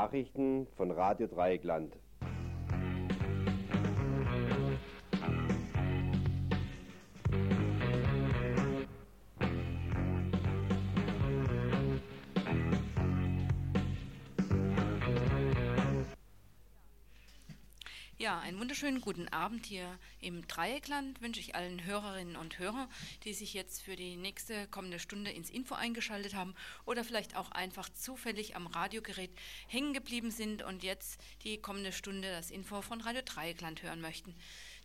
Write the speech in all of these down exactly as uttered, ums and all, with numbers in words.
Nachrichten von Radio Dreieckland. Ja, einen wunderschönen guten Abend hier im Dreieckland wünsche ich allen Hörerinnen und Hörern, die sich jetzt für die nächste kommende Stunde ins Info eingeschaltet haben oder vielleicht auch einfach zufällig am Radiogerät hängen geblieben sind und jetzt die kommende Stunde das Info von Radio Dreieckland hören möchten.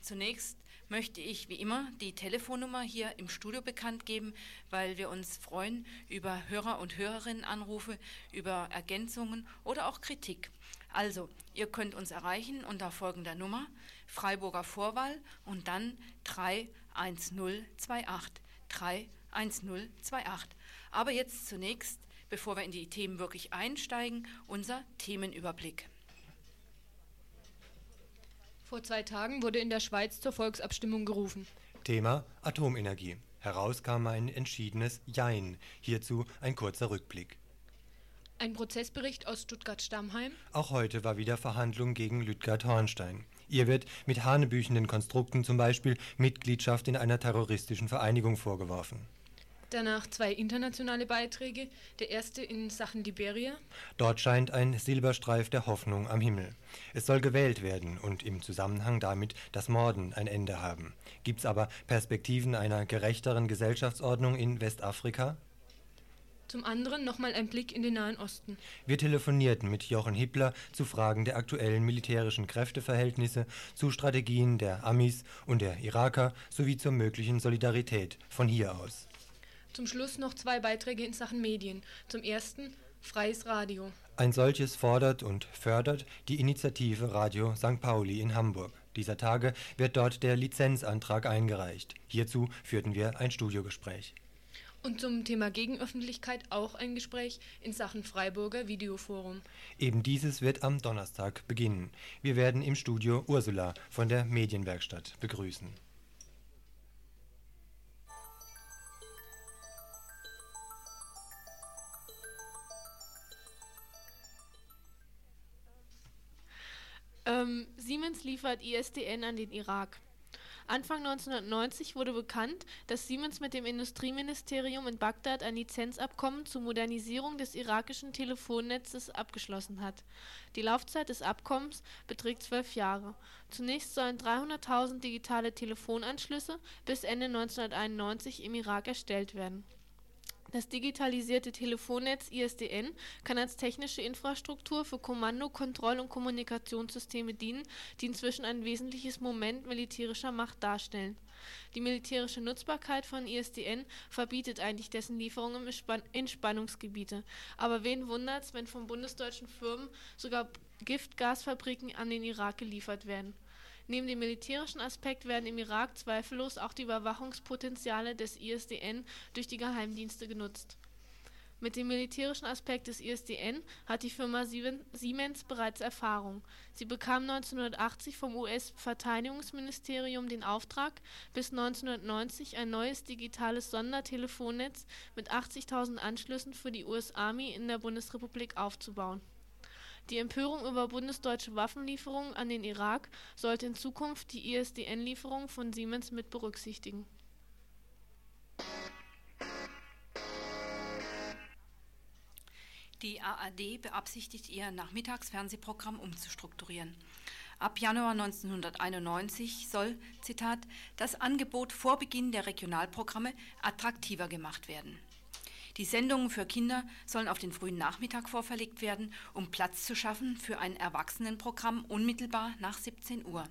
Zunächst möchte ich wie immer die Telefonnummer hier im Studio bekannt geben, weil wir uns freuen über Hörer- und Hörerinnenanrufe, über Ergänzungen oder auch Kritik. Also, ihr könnt uns erreichen unter folgender Nummer, Freiburger Vorwahl und dann drei eins null zwei acht, drei eins null zwei acht. Aber jetzt zunächst, bevor wir in die Themen wirklich einsteigen, unser Themenüberblick. Vor zwei Tagen wurde in der Schweiz zur Volksabstimmung gerufen. Thema Atomenergie. Heraus kam ein entschiedenes Jein. Hierzu ein kurzer Rückblick. Ein Prozessbericht aus Stuttgart-Stammheim. Auch heute war wieder Verhandlung gegen Lutgard Hornstein. Ihr wird mit hanebüchenden Konstrukten, zum Beispiel Mitgliedschaft in einer terroristischen Vereinigung, vorgeworfen. Danach zwei internationale Beiträge, der erste in Sachen Liberia. Dort scheint ein Silberstreif der Hoffnung am Himmel. Es soll gewählt werden und im Zusammenhang damit das Morden ein Ende haben. Gibt's aber Perspektiven einer gerechteren Gesellschaftsordnung in Westafrika? Zum anderen nochmal ein Blick in den Nahen Osten. Wir telefonierten mit Jochen Hippler zu Fragen der aktuellen militärischen Kräfteverhältnisse, zu Strategien der Amis und der Iraker sowie zur möglichen Solidarität von hier aus. Zum Schluss noch zwei Beiträge in Sachen Medien. Zum ersten Freies Radio. Ein solches fordert und fördert die Initiative Radio Sankt Pauli in Hamburg. Dieser Tage wird dort der Lizenzantrag eingereicht. Hierzu führten wir ein Studiogespräch. Und zum Thema Gegenöffentlichkeit auch ein Gespräch in Sachen Freiburger Videoforum. Eben dieses wird am Donnerstag beginnen. Wir werden im Studio Ursula von der Medienwerkstatt begrüßen. Ähm, Siemens liefert I S D N an den Irak. Anfang neunzehnhundertneunzig wurde bekannt, dass Siemens mit dem Industrieministerium in Bagdad ein Lizenzabkommen zur Modernisierung des irakischen Telefonnetzes abgeschlossen hat. Die Laufzeit des Abkommens beträgt zwölf Jahre. Zunächst sollen dreihunderttausend digitale Telefonanschlüsse bis Ende neunzehnhunderteinundneunzig im Irak erstellt werden. Das digitalisierte Telefonnetz I S D N kann als technische Infrastruktur für Kommando-, Kontroll- und Kommunikationssysteme dienen, die inzwischen ein wesentliches Moment militärischer Macht darstellen. Die militärische Nutzbarkeit von I S D N verbietet eigentlich dessen Lieferung in, Span- in Spannungsgebiete. Aber wen wundert's, wenn von bundesdeutschen Firmen sogar Giftgasfabriken an den Irak geliefert werden? Neben dem militärischen Aspekt werden im Irak zweifellos auch die Überwachungspotenziale des I S D N durch die Geheimdienste genutzt. Mit dem militärischen Aspekt des I S D N hat die Firma Siemens bereits Erfahrung. Sie bekam neunzehnhundertachtzig vom U S-Verteidigungsministerium den Auftrag, bis neunzehnhundertneunzig ein neues digitales Sondertelefonnetz mit achtzigtausend Anschlüssen für die U S-Army in der Bundesrepublik aufzubauen. Die Empörung über bundesdeutsche Waffenlieferungen an den Irak sollte in Zukunft die I S D N-Lieferung von Siemens mit berücksichtigen. Die A A D beabsichtigt, ihr Nachmittagsfernsehprogramm umzustrukturieren. Ab Januar neunzehnhunderteinundneunzig soll, Zitat, das Angebot vor Beginn der Regionalprogramme attraktiver gemacht werden. Die Sendungen für Kinder sollen auf den frühen Nachmittag vorverlegt werden, um Platz zu schaffen für ein Erwachsenenprogramm unmittelbar nach siebzehn Uhr.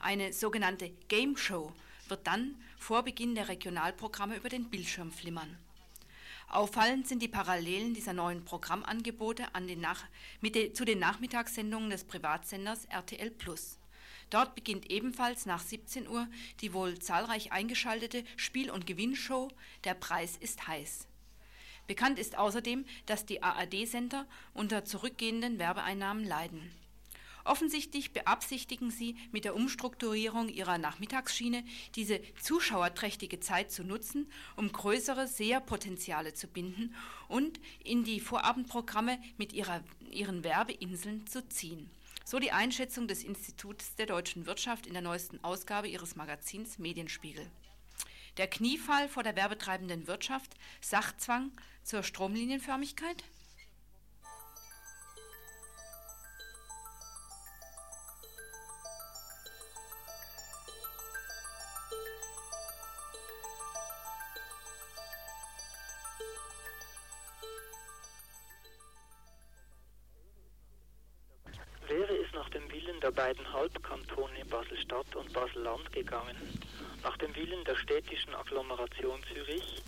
Eine sogenannte Game Show wird dann vor Beginn der Regionalprogramme über den Bildschirm flimmern. Auffallend sind die Parallelen dieser neuen Programmangebote an den Nach- mit de- zu den Nachmittagssendungen des Privatsenders R T L Plus. Dort beginnt ebenfalls nach siebzehn Uhr die wohl zahlreich eingeschaltete Spiel- und Gewinnshow Der Preis ist heiß. Bekannt ist außerdem, dass die A R D-Sender unter zurückgehenden Werbeeinnahmen leiden. Offensichtlich beabsichtigen sie mit der Umstrukturierung ihrer Nachmittagsschiene diese zuschauerträchtige Zeit zu nutzen, um größere Seherpotenziale zu binden und in die Vorabendprogramme mit ihrer, ihren Werbeinseln zu ziehen. So die Einschätzung des Instituts der deutschen Wirtschaft in der neuesten Ausgabe ihres Magazins Medienspiegel. Der Kniefall vor der werbetreibenden Wirtschaft, Sachzwang zur Stromlinienförmigkeit? Wäre es nach dem Willen der beiden Halbkantone Basel-Stadt und Basel-Land gegangen, nach dem Willen der städtischen Agglomeration Zürich,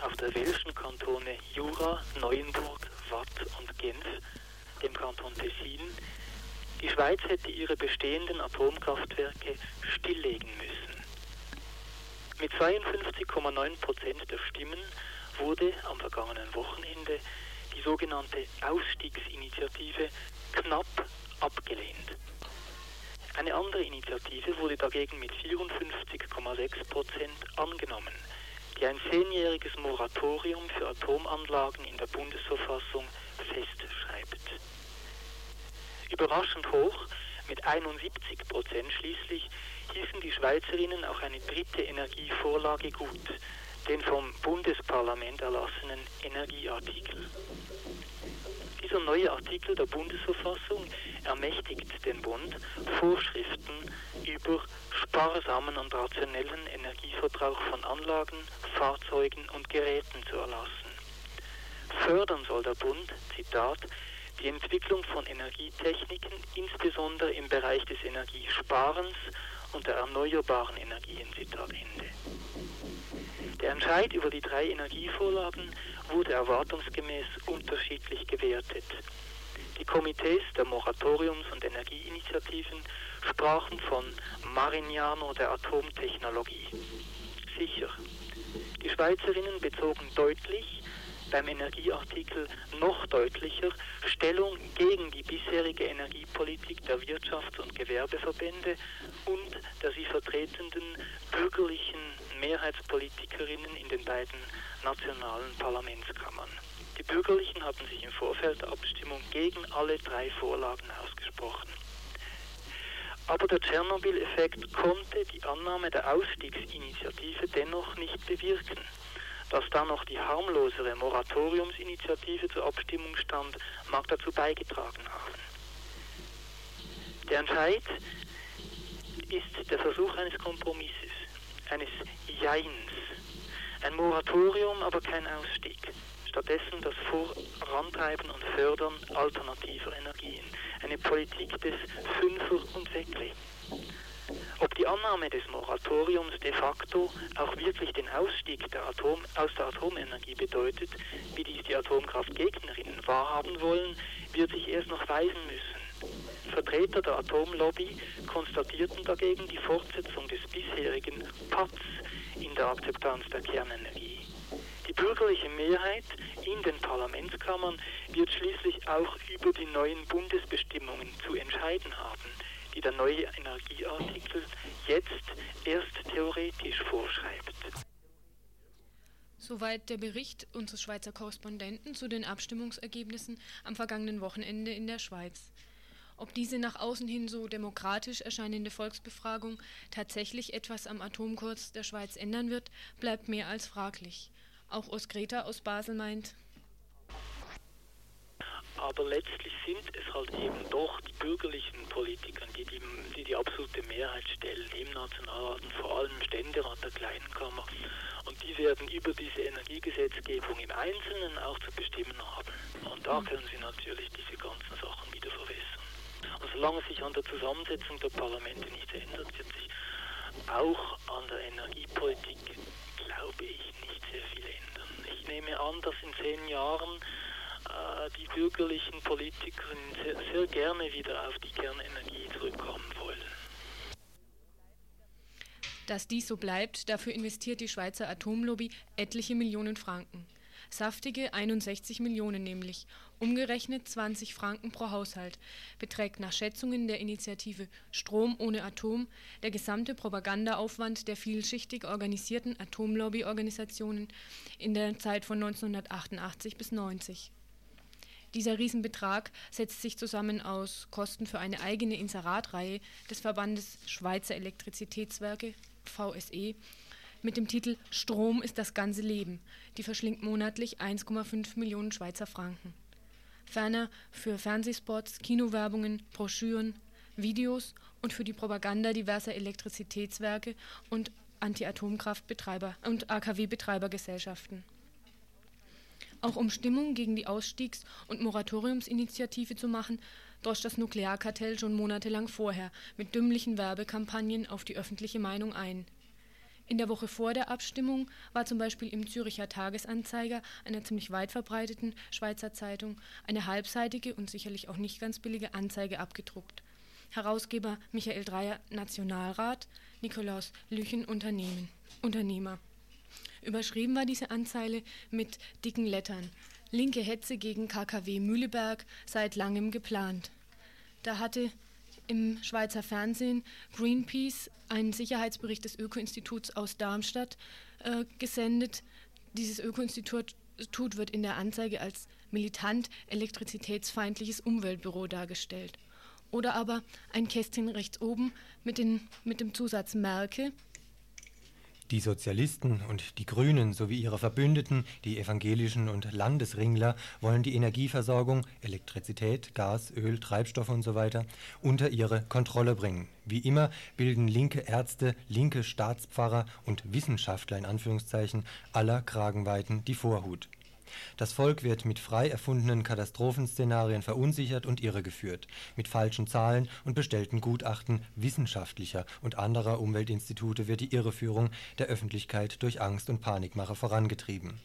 auch der welschen Kantone Jura, Neuenburg, Watt und Genf, dem Kanton Tessin, die Schweiz hätte ihre bestehenden Atomkraftwerke stilllegen müssen. Mit zweiundfünfzig Komma neun Prozent der Stimmen wurde am vergangenen Wochenende die sogenannte Ausstiegsinitiative knapp abgelehnt. Eine andere Initiative wurde dagegen mit vierundfünfzig Komma sechs Prozent angenommen, die ein zehnjähriges Moratorium für Atomanlagen in der Bundesverfassung festschreibt. Überraschend hoch, mit einundsiebzig Prozent schließlich, hießen die Schweizerinnen auch eine dritte Energievorlage gut, den vom Bundesparlament erlassenen Energieartikel. Dieser neue Artikel der Bundesverfassung ermächtigt den Bund, Vorschriften über sparsamen und rationellen Energieverbrauch von Anlagen, Fahrzeugen und Geräten zu erlassen. Fördern soll der Bund, Zitat, die Entwicklung von Energietechniken, insbesondere im Bereich des Energiesparens und der erneuerbaren Energien, Zitat Ende. Der Entscheid über die drei Energievorlagen wurde erwartungsgemäß unterschiedlich gewertet. Die Komitees der Moratoriums- und Energieinitiativen sprachen von Marignano der Atomtechnologie. Sicher, die Schweizerinnen bezogen deutlich, beim Energieartikel noch deutlicher, Stellung gegen die bisherige Energiepolitik der Wirtschafts- und Gewerbeverbände und der sie vertretenden bürgerlichen Mehrheitspolitikerinnen in den beiden nationalen Parlamentskammern. Die Bürgerlichen hatten sich im Vorfeld der Abstimmung gegen alle drei Vorlagen ausgesprochen. Aber der Tschernobyl-Effekt konnte die Annahme der Ausstiegsinitiative dennoch nicht bewirken. Dass dann noch die harmlosere Moratoriumsinitiative zur Abstimmung stand, mag dazu beigetragen haben. Der Entscheid ist der Versuch eines Kompromisses, eines Jeins. Ein Moratorium, aber kein Ausstieg. Stattdessen das Vorantreiben und Fördern alternativer Energien. Eine Politik des Fünfer und Säckli. Ob die Annahme des Moratoriums de facto auch wirklich den Ausstieg der Atom, aus der Atomenergie bedeutet, wie dies die Atomkraftgegnerinnen wahrhaben wollen, wird sich erst noch weisen müssen. Vertreter der Atomlobby konstatierten dagegen die Fortsetzung des bisherigen Patts in der Akzeptanz der Kernenergie. Die bürgerliche Mehrheit in den Parlamentskammern wird schließlich auch über die neuen Bundesbestimmungen zu entscheiden haben, die der neue Energieartikel jetzt erst theoretisch vorschreibt. Soweit der Bericht unseres Schweizer Korrespondenten zu den Abstimmungsergebnissen am vergangenen Wochenende in der Schweiz. Ob diese nach außen hin so demokratisch erscheinende Volksbefragung tatsächlich etwas am Atomkurs der Schweiz ändern wird, bleibt mehr als fraglich. Auch Urs-Greta aus Basel meint... Aber letztlich sind es halt eben doch die bürgerlichen Politiker, die die, die die absolute Mehrheit stellen, im Nationalrat und vor allem im Ständerat der Kleinen Kammer. Und die werden über diese Energiegesetzgebung im Einzelnen auch zu bestimmen haben. Und da können sie natürlich diese ganzen Sachen wieder verwässern. Und solange sich an der Zusammensetzung der Parlamente nichts ändert, wird sich auch an der Energiepolitik, glaube ich, nicht sehr viel ändern. Ich nehme an, dass in zehn Jahren die bürgerlichen Politiker sehr, sehr gerne wieder auf die Kernenergie zurückkommen wollen. Dass dies so bleibt, dafür investiert die Schweizer Atomlobby etliche Millionen Franken. Saftige einundsechzig Millionen nämlich, umgerechnet zwanzig Franken pro Haushalt, beträgt nach Schätzungen der Initiative Strom ohne Atom der gesamte Propagandaaufwand der vielschichtig organisierten Atomlobbyorganisationen in der Zeit von neunzehnhundertachtundachtzig bis neunzig. Dieser Riesenbetrag setzt sich zusammen aus Kosten für eine eigene Inseratreihe des Verbandes Schweizer Elektrizitätswerke, V S E, mit dem Titel Strom ist das ganze Leben. Die verschlingt monatlich eins Komma fünf Millionen Schweizer Franken. Ferner für Fernsehspots, Kinowerbungen, Broschüren, Videos und für die Propaganda diverser Elektrizitätswerke und Anti-Atomkraftbetreiber und A K W-Betreibergesellschaften. Auch um Stimmung gegen die Ausstiegs- und Moratoriumsinitiative zu machen, doscht das Nuklearkartell schon monatelang vorher mit dümmlichen Werbekampagnen auf die öffentliche Meinung ein. In der Woche vor der Abstimmung war zum Beispiel im Züricher Tagesanzeiger, einer ziemlich weit verbreiteten Schweizer Zeitung, eine halbseitige und sicherlich auch nicht ganz billige Anzeige abgedruckt. Herausgeber Michael Dreyer, Nationalrat, Nikolaus Lüchen, Unternehmen, Unternehmer. Überschrieben war diese Anzeige mit dicken Lettern. Linke Hetze gegen K K W Mühleberg seit langem geplant. Da hatte im Schweizer Fernsehen Greenpeace einen Sicherheitsbericht des Öko-Instituts aus Darmstadt äh, gesendet. Dieses Öko-Institut wird in der Anzeige als militant elektrizitätsfeindliches Umweltbüro dargestellt. Oder aber ein Kästchen rechts oben mit, den, mit dem Zusatz Merke. Die Sozialisten und die Grünen sowie ihre Verbündeten, die Evangelischen und Landesringler, wollen die Energieversorgung, Elektrizität, Gas, Öl, Treibstoffe usw. unter ihre Kontrolle bringen. Wie immer bilden linke Ärzte, linke Staatspfarrer und Wissenschaftler in Anführungszeichen aller Kragenweiten die Vorhut. Das Volk wird mit frei erfundenen Katastrophenszenarien verunsichert und irregeführt, mit falschen Zahlen und bestellten Gutachten wissenschaftlicher und anderer Umweltinstitute wird die Irreführung der Öffentlichkeit durch Angst und Panikmache vorangetrieben.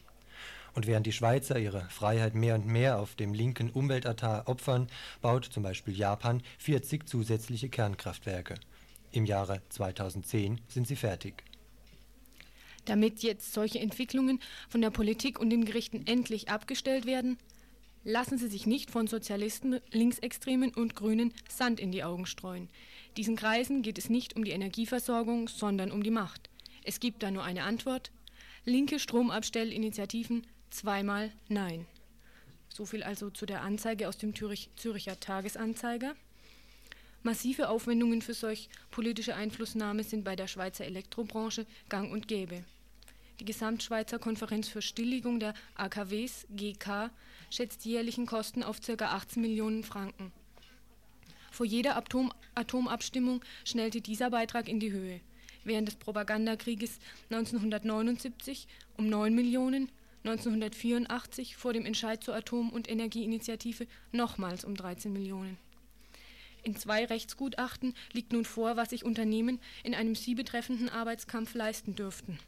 Und während die Schweizer ihre Freiheit mehr und mehr auf dem linken Umweltaltar opfern, baut zum Beispiel Japan vierzig zusätzliche Kernkraftwerke. Im Jahre zweitausendzehn sind sie fertig. Damit jetzt solche Entwicklungen von der Politik und den Gerichten endlich abgestellt werden, lassen sie sich nicht von Sozialisten, Linksextremen und Grünen Sand in die Augen streuen. Diesen Kreisen geht es nicht um die Energieversorgung, sondern um die Macht. Es gibt da nur eine Antwort: linke Stromabstellinitiativen zweimal Nein. So viel also zu der Anzeige aus dem Zürich- Züricher Tagesanzeiger. Massive Aufwendungen für solch politische Einflussnahme sind bei der Schweizer Elektrobranche gang und gäbe. Die Gesamtschweizer Konferenz für Stilllegung der A K Ws, G K, schätzt jährlichen Kosten auf ca. achtzehn Millionen Franken. Vor jeder Atom- Atomabstimmung schnellte dieser Beitrag in die Höhe. Während des Propagandakrieges neunzehnhundertneunundsiebzig um neun Millionen, neunzehnhundertvierundachtzig vor dem Entscheid zur Atom- und Energieinitiative nochmals um dreizehn Millionen. In zwei Rechtsgutachten liegt nun vor, was sich Unternehmen in einem sie betreffenden Arbeitskampf leisten dürften.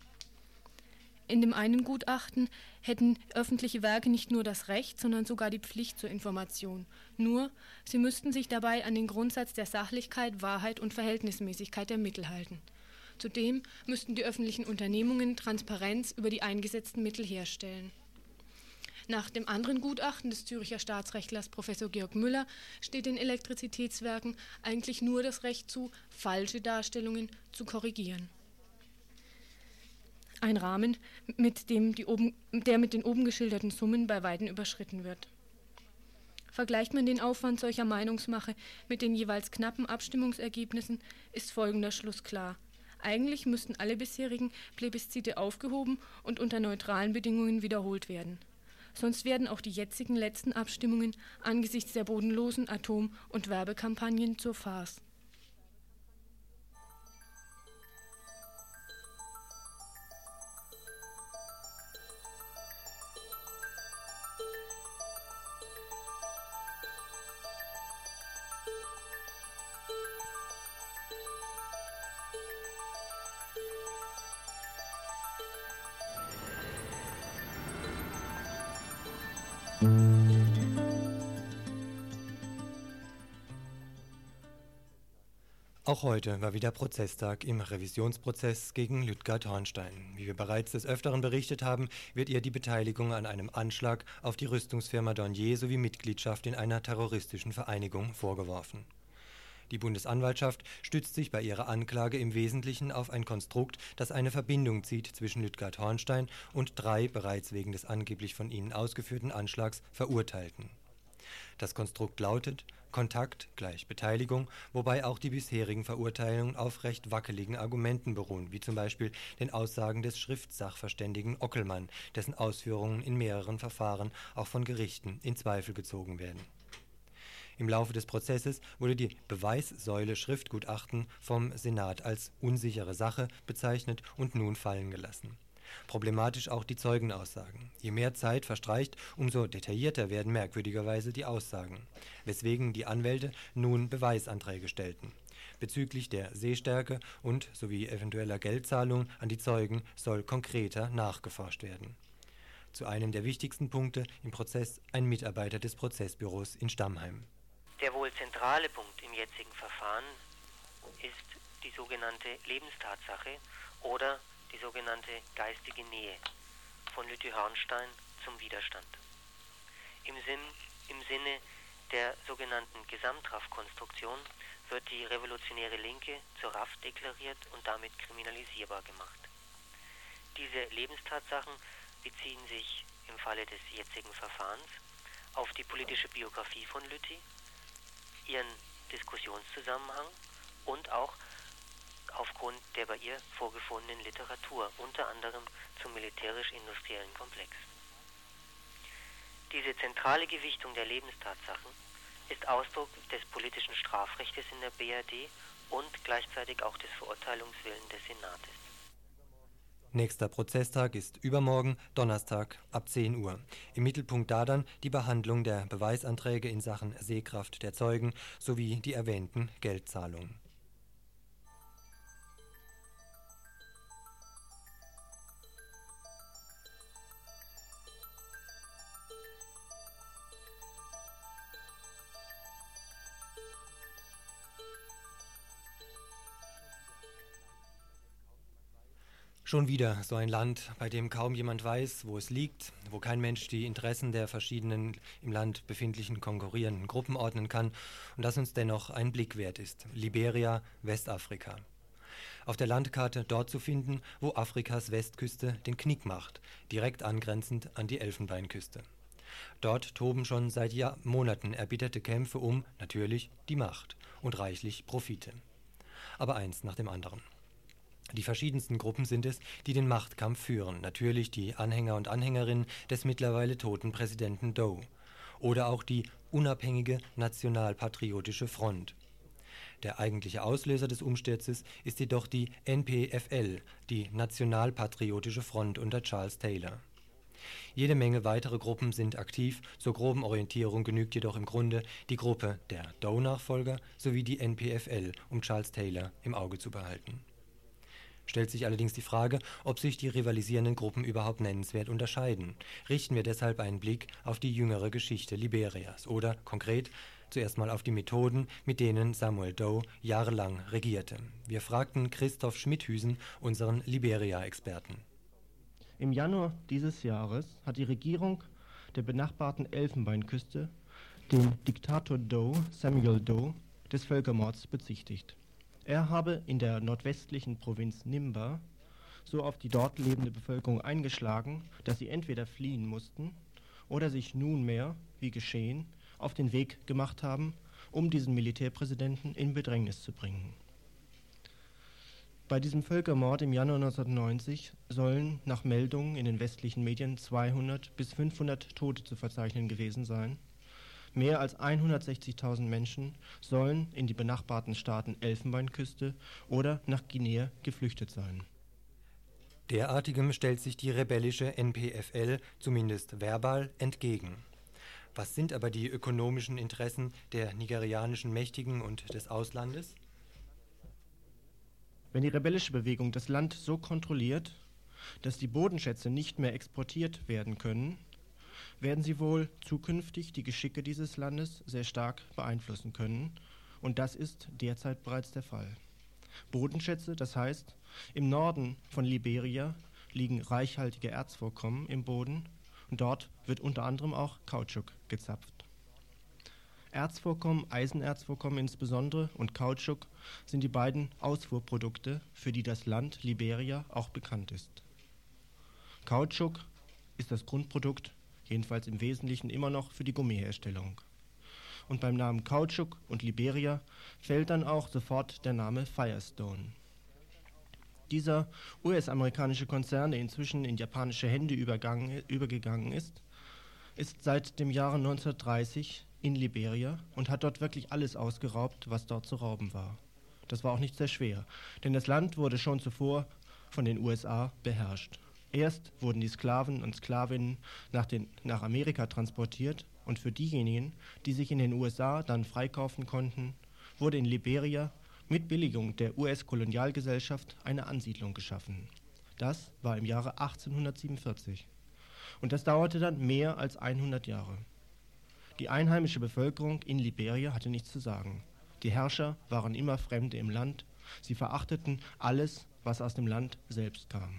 In dem einen Gutachten hätten öffentliche Werke nicht nur das Recht, sondern sogar die Pflicht zur Information. Nur, sie müssten sich dabei an den Grundsatz der Sachlichkeit, Wahrheit und Verhältnismäßigkeit der Mittel halten. Zudem müssten die öffentlichen Unternehmungen Transparenz über die eingesetzten Mittel herstellen. Nach dem anderen Gutachten des Züricher Staatsrechtlers Professor Georg Müller steht den Elektrizitätswerken eigentlich nur das Recht zu, falsche Darstellungen zu korrigieren. Ein Rahmen, mit dem die oben, der mit den oben geschilderten Summen bei Weitem überschritten wird. Vergleicht man den Aufwand solcher Meinungsmache mit den jeweils knappen Abstimmungsergebnissen, ist folgender Schluss klar. Eigentlich müssten alle bisherigen Plebiszite aufgehoben und unter neutralen Bedingungen wiederholt werden. Sonst werden auch die jetzigen letzten Abstimmungen angesichts der bodenlosen Atom- und Werbekampagnen zur Farce. Auch heute war wieder Prozesstag im Revisionsprozess gegen Lutgard Hornstein. Wie wir bereits des Öfteren berichtet haben, wird ihr die Beteiligung an einem Anschlag auf die Rüstungsfirma Dornier sowie Mitgliedschaft in einer terroristischen Vereinigung vorgeworfen. Die Bundesanwaltschaft stützt sich bei ihrer Anklage im Wesentlichen auf ein Konstrukt, das eine Verbindung zieht zwischen Lutgard Hornstein und drei bereits wegen des angeblich von ihnen ausgeführten Anschlags Verurteilten. Das Konstrukt lautet Kontakt gleich Beteiligung, wobei auch die bisherigen Verurteilungen auf recht wackeligen Argumenten beruhen, wie zum Beispiel den Aussagen des Schriftsachverständigen Ockelmann, dessen Ausführungen in mehreren Verfahren auch von Gerichten in Zweifel gezogen werden. Im Laufe des Prozesses wurde die Beweissäule Schriftgutachten vom Senat als unsichere Sache bezeichnet und nun fallen gelassen. Problematisch auch die Zeugenaussagen. Je mehr Zeit verstreicht, umso detaillierter werden merkwürdigerweise die Aussagen, weswegen die Anwälte nun Beweisanträge stellten. Bezüglich der Sehstärke und sowie eventueller Geldzahlung an die Zeugen soll konkreter nachgeforscht werden. Zu einem der wichtigsten Punkte im Prozess ein Mitarbeiter des Prozessbüros in Stammheim. Der wohl zentrale Punkt im jetzigen Verfahren ist die sogenannte Lebenstatsache oder die sogenannte geistige Nähe von Lüthi Hornstein zum Widerstand. Im, Sinn, im Sinne der sogenannten Gesamtraff-Konstruktion wird die revolutionäre Linke zur Raff deklariert und damit kriminalisierbar gemacht. Diese Lebenstatsachen beziehen sich im Falle des jetzigen Verfahrens auf die politische Biografie von Lüthi, ihren Diskussionszusammenhang und auch aufgrund der bei ihr vorgefundenen Literatur, unter anderem zum militärisch-industriellen Komplex. Diese zentrale Gewichtung der Lebenstatsachen ist Ausdruck des politischen Strafrechtes in der B R D und gleichzeitig auch des Verurteilungswillens des Senates. Nächster Prozesstag ist übermorgen, Donnerstag, ab zehn Uhr. Im Mittelpunkt da dann die Behandlung der Beweisanträge in Sachen Sehkraft der Zeugen sowie die erwähnten Geldzahlungen. Schon wieder so ein Land, bei dem kaum jemand weiß, wo es liegt, wo kein Mensch die Interessen der verschiedenen im Land befindlichen konkurrierenden Gruppen ordnen kann und das uns dennoch einen Blick wert ist. Liberia, Westafrika. Auf der Landkarte dort zu finden, wo Afrikas Westküste den Knick macht, direkt angrenzend an die Elfenbeinküste. Dort toben schon seit Jahr- Monaten erbitterte Kämpfe um, natürlich, die Macht und reichlich Profite. Aber eins nach dem anderen. Die verschiedensten Gruppen sind es, die den Machtkampf führen. Natürlich die Anhänger und Anhängerinnen des mittlerweile toten Präsidenten Doe. Oder auch die unabhängige nationalpatriotische Front. Der eigentliche Auslöser des Umsturzes ist jedoch die N P F L, die Nationalpatriotische Front unter Charles Taylor. Jede Menge weitere Gruppen sind aktiv, zur groben Orientierung genügt jedoch im Grunde die Gruppe der Doe-Nachfolger sowie die N P F L, um Charles Taylor im Auge zu behalten. Stellt sich allerdings die Frage, ob sich die rivalisierenden Gruppen überhaupt nennenswert unterscheiden. Richten wir deshalb einen Blick auf die jüngere Geschichte Liberias oder, konkret, zuerst mal auf die Methoden, mit denen Samuel Doe jahrelang regierte. Wir fragten Christoph Schmidthüsen, unseren Liberia-Experten. Im Januar dieses Jahres hat die Regierung der benachbarten Elfenbeinküste den Diktator Doe, Samuel Doe, des Völkermords bezichtigt. Er habe in der nordwestlichen Provinz Nimba so auf die dort lebende Bevölkerung eingeschlagen, dass sie entweder fliehen mussten oder sich nunmehr, wie geschehen, auf den Weg gemacht haben, um diesen Militärpräsidenten in Bedrängnis zu bringen. Bei diesem Völkermord im Januar neunzehnhundertneunzig sollen nach Meldungen in den westlichen Medien zweihundert bis fünfhundert Tote zu verzeichnen gewesen sein. Mehr als hundertsechzigtausend Menschen sollen in die benachbarten Staaten Elfenbeinküste oder nach Guinea geflüchtet sein. Derartigem stellt sich die rebellische N P F L zumindest verbal entgegen. Was sind aber die ökonomischen Interessen der nigerianischen Mächtigen und des Auslandes? Wenn die rebellische Bewegung das Land so kontrolliert, dass die Bodenschätze nicht mehr exportiert werden können, werden sie wohl zukünftig die Geschicke dieses Landes sehr stark beeinflussen können und das ist derzeit bereits der Fall. Bodenschätze, das heißt, im Norden von Liberia liegen reichhaltige Erzvorkommen im Boden und dort wird unter anderem auch Kautschuk gezapft. Erzvorkommen, Eisenerzvorkommen insbesondere und Kautschuk sind die beiden Ausfuhrprodukte, für die das Land Liberia auch bekannt ist. Kautschuk ist das Grundprodukt, jedenfalls im Wesentlichen immer noch für die Gummiherstellung. Und beim Namen Kautschuk und Liberia fällt dann auch sofort der Name Firestone. Dieser U S-amerikanische Konzern, der inzwischen in japanische Hände übergegangen ist, ist seit dem Jahre neunzehnhundertdreißig in Liberia und hat dort wirklich alles ausgeraubt, was dort zu rauben war. Das war auch nicht sehr schwer, denn das Land wurde schon zuvor von den U S A beherrscht. Erst wurden die Sklaven und Sklavinnen nach, den, nach Amerika transportiert und für diejenigen, die sich in den U S A dann freikaufen konnten, wurde in Liberia mit Billigung der U S-Kolonialgesellschaft eine Ansiedlung geschaffen. Das war im Jahre achtzehnhundertsiebenundvierzig und das dauerte dann mehr als hundert Jahre. Die einheimische Bevölkerung in Liberia hatte nichts zu sagen. Die Herrscher waren immer Fremde im Land. Sie verachteten alles, was aus dem Land selbst kam.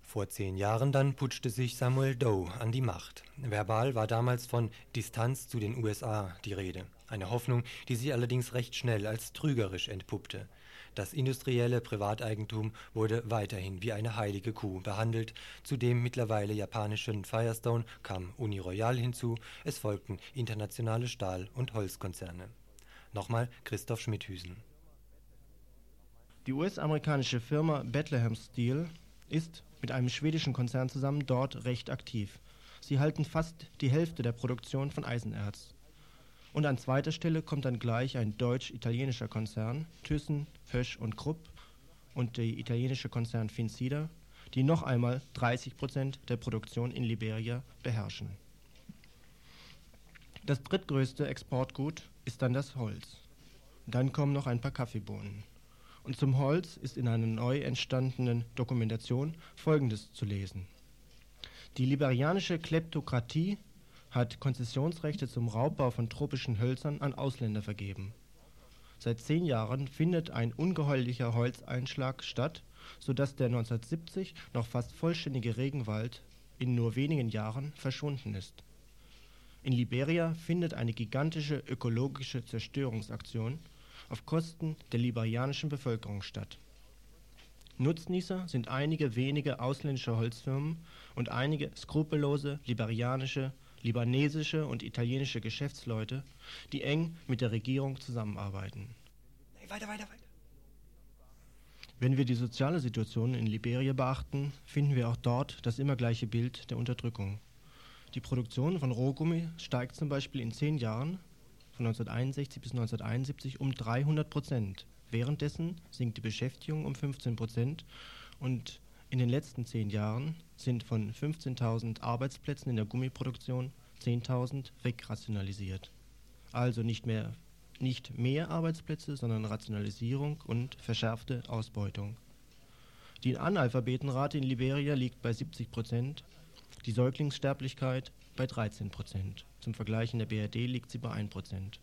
Vor zehn Jahren dann putschte sich Samuel Doe an die Macht. Verbal war damals von Distanz zu den U S A die Rede. Eine Hoffnung, die sich allerdings recht schnell als trügerisch entpuppte. Das industrielle Privateigentum wurde weiterhin wie eine heilige Kuh behandelt. Zu dem mittlerweile japanischen Firestone kam Uniroyal hinzu. Es folgten internationale Stahl- und Holzkonzerne. Nochmal Christoph Schmidthüsen. Die U S-amerikanische Firma Bethlehem Steel ist mit einem schwedischen Konzern zusammen dort recht aktiv. Sie halten fast die Hälfte der Produktion von Eisenerz. Und an zweiter Stelle kommt dann gleich ein deutsch-italienischer Konzern, Thyssen, Hösch und Krupp und der italienische Konzern Finsider, die noch einmal dreißig Prozent der Produktion in Liberia beherrschen. Das drittgrößte Exportgut ist dann das Holz. Dann kommen noch ein paar Kaffeebohnen. Und zum Holz ist in einer neu entstandenen Dokumentation Folgendes zu lesen. Die liberianische Kleptokratie hat Konzessionsrechte zum Raubbau von tropischen Hölzern an Ausländer vergeben. Seit zehn Jahren findet ein ungeheuerlicher Holzeinschlag statt, sodass der neunzehnhundertsiebzig noch fast vollständige Regenwald in nur wenigen Jahren verschwunden ist. In Liberia findet eine gigantische ökologische Zerstörungsaktion auf Kosten der liberianischen Bevölkerung statt. Nutznießer sind einige wenige ausländische Holzfirmen und einige skrupellose liberianische libanesische und italienische Geschäftsleute, die eng mit der Regierung zusammenarbeiten. Hey, weiter, weiter, weiter. Wenn wir die soziale Situation in Liberia beachten, finden wir auch dort das immer gleiche Bild der Unterdrückung. Die Produktion von Rohgummi steigt zum Beispiel in zehn Jahren, von neunzehnhunderteinundsechzig bis neunzehnhunderteinundsiebzig, um dreihundert Prozent. Währenddessen sinkt die Beschäftigung um fünfzehn Prozent und in den letzten zehn Jahren sind von fünfzehntausend Arbeitsplätzen in der Gummiproduktion zehntausend wegrationalisiert. Also nicht mehr, nicht mehr Arbeitsplätze, sondern Rationalisierung und verschärfte Ausbeutung. Die Analphabetenrate in Liberia liegt bei siebzig Prozent, die Säuglingssterblichkeit bei dreizehn Prozent. Zum Vergleich in der B R D liegt sie bei ein Prozent.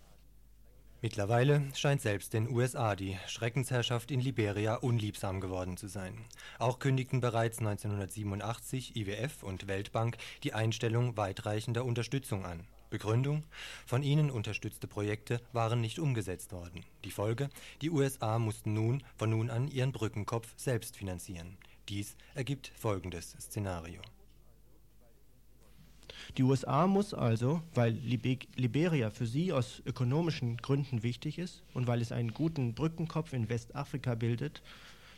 Mittlerweile scheint selbst den U S A die Schreckensherrschaft in Liberia unliebsam geworden zu sein. Auch kündigten bereits neunzehnhundertsiebenundachtzig I W F und Weltbank die Einstellung weitreichender Unterstützung an. Begründung? Von ihnen unterstützte Projekte waren nicht umgesetzt worden. Die Folge? Die U S A mussten nun von nun an ihren Brückenkopf selbst finanzieren. Dies ergibt folgendes Szenario. Die U S A muss also, weil Liberia für sie aus ökonomischen Gründen wichtig ist und weil es einen guten Brückenkopf in Westafrika bildet,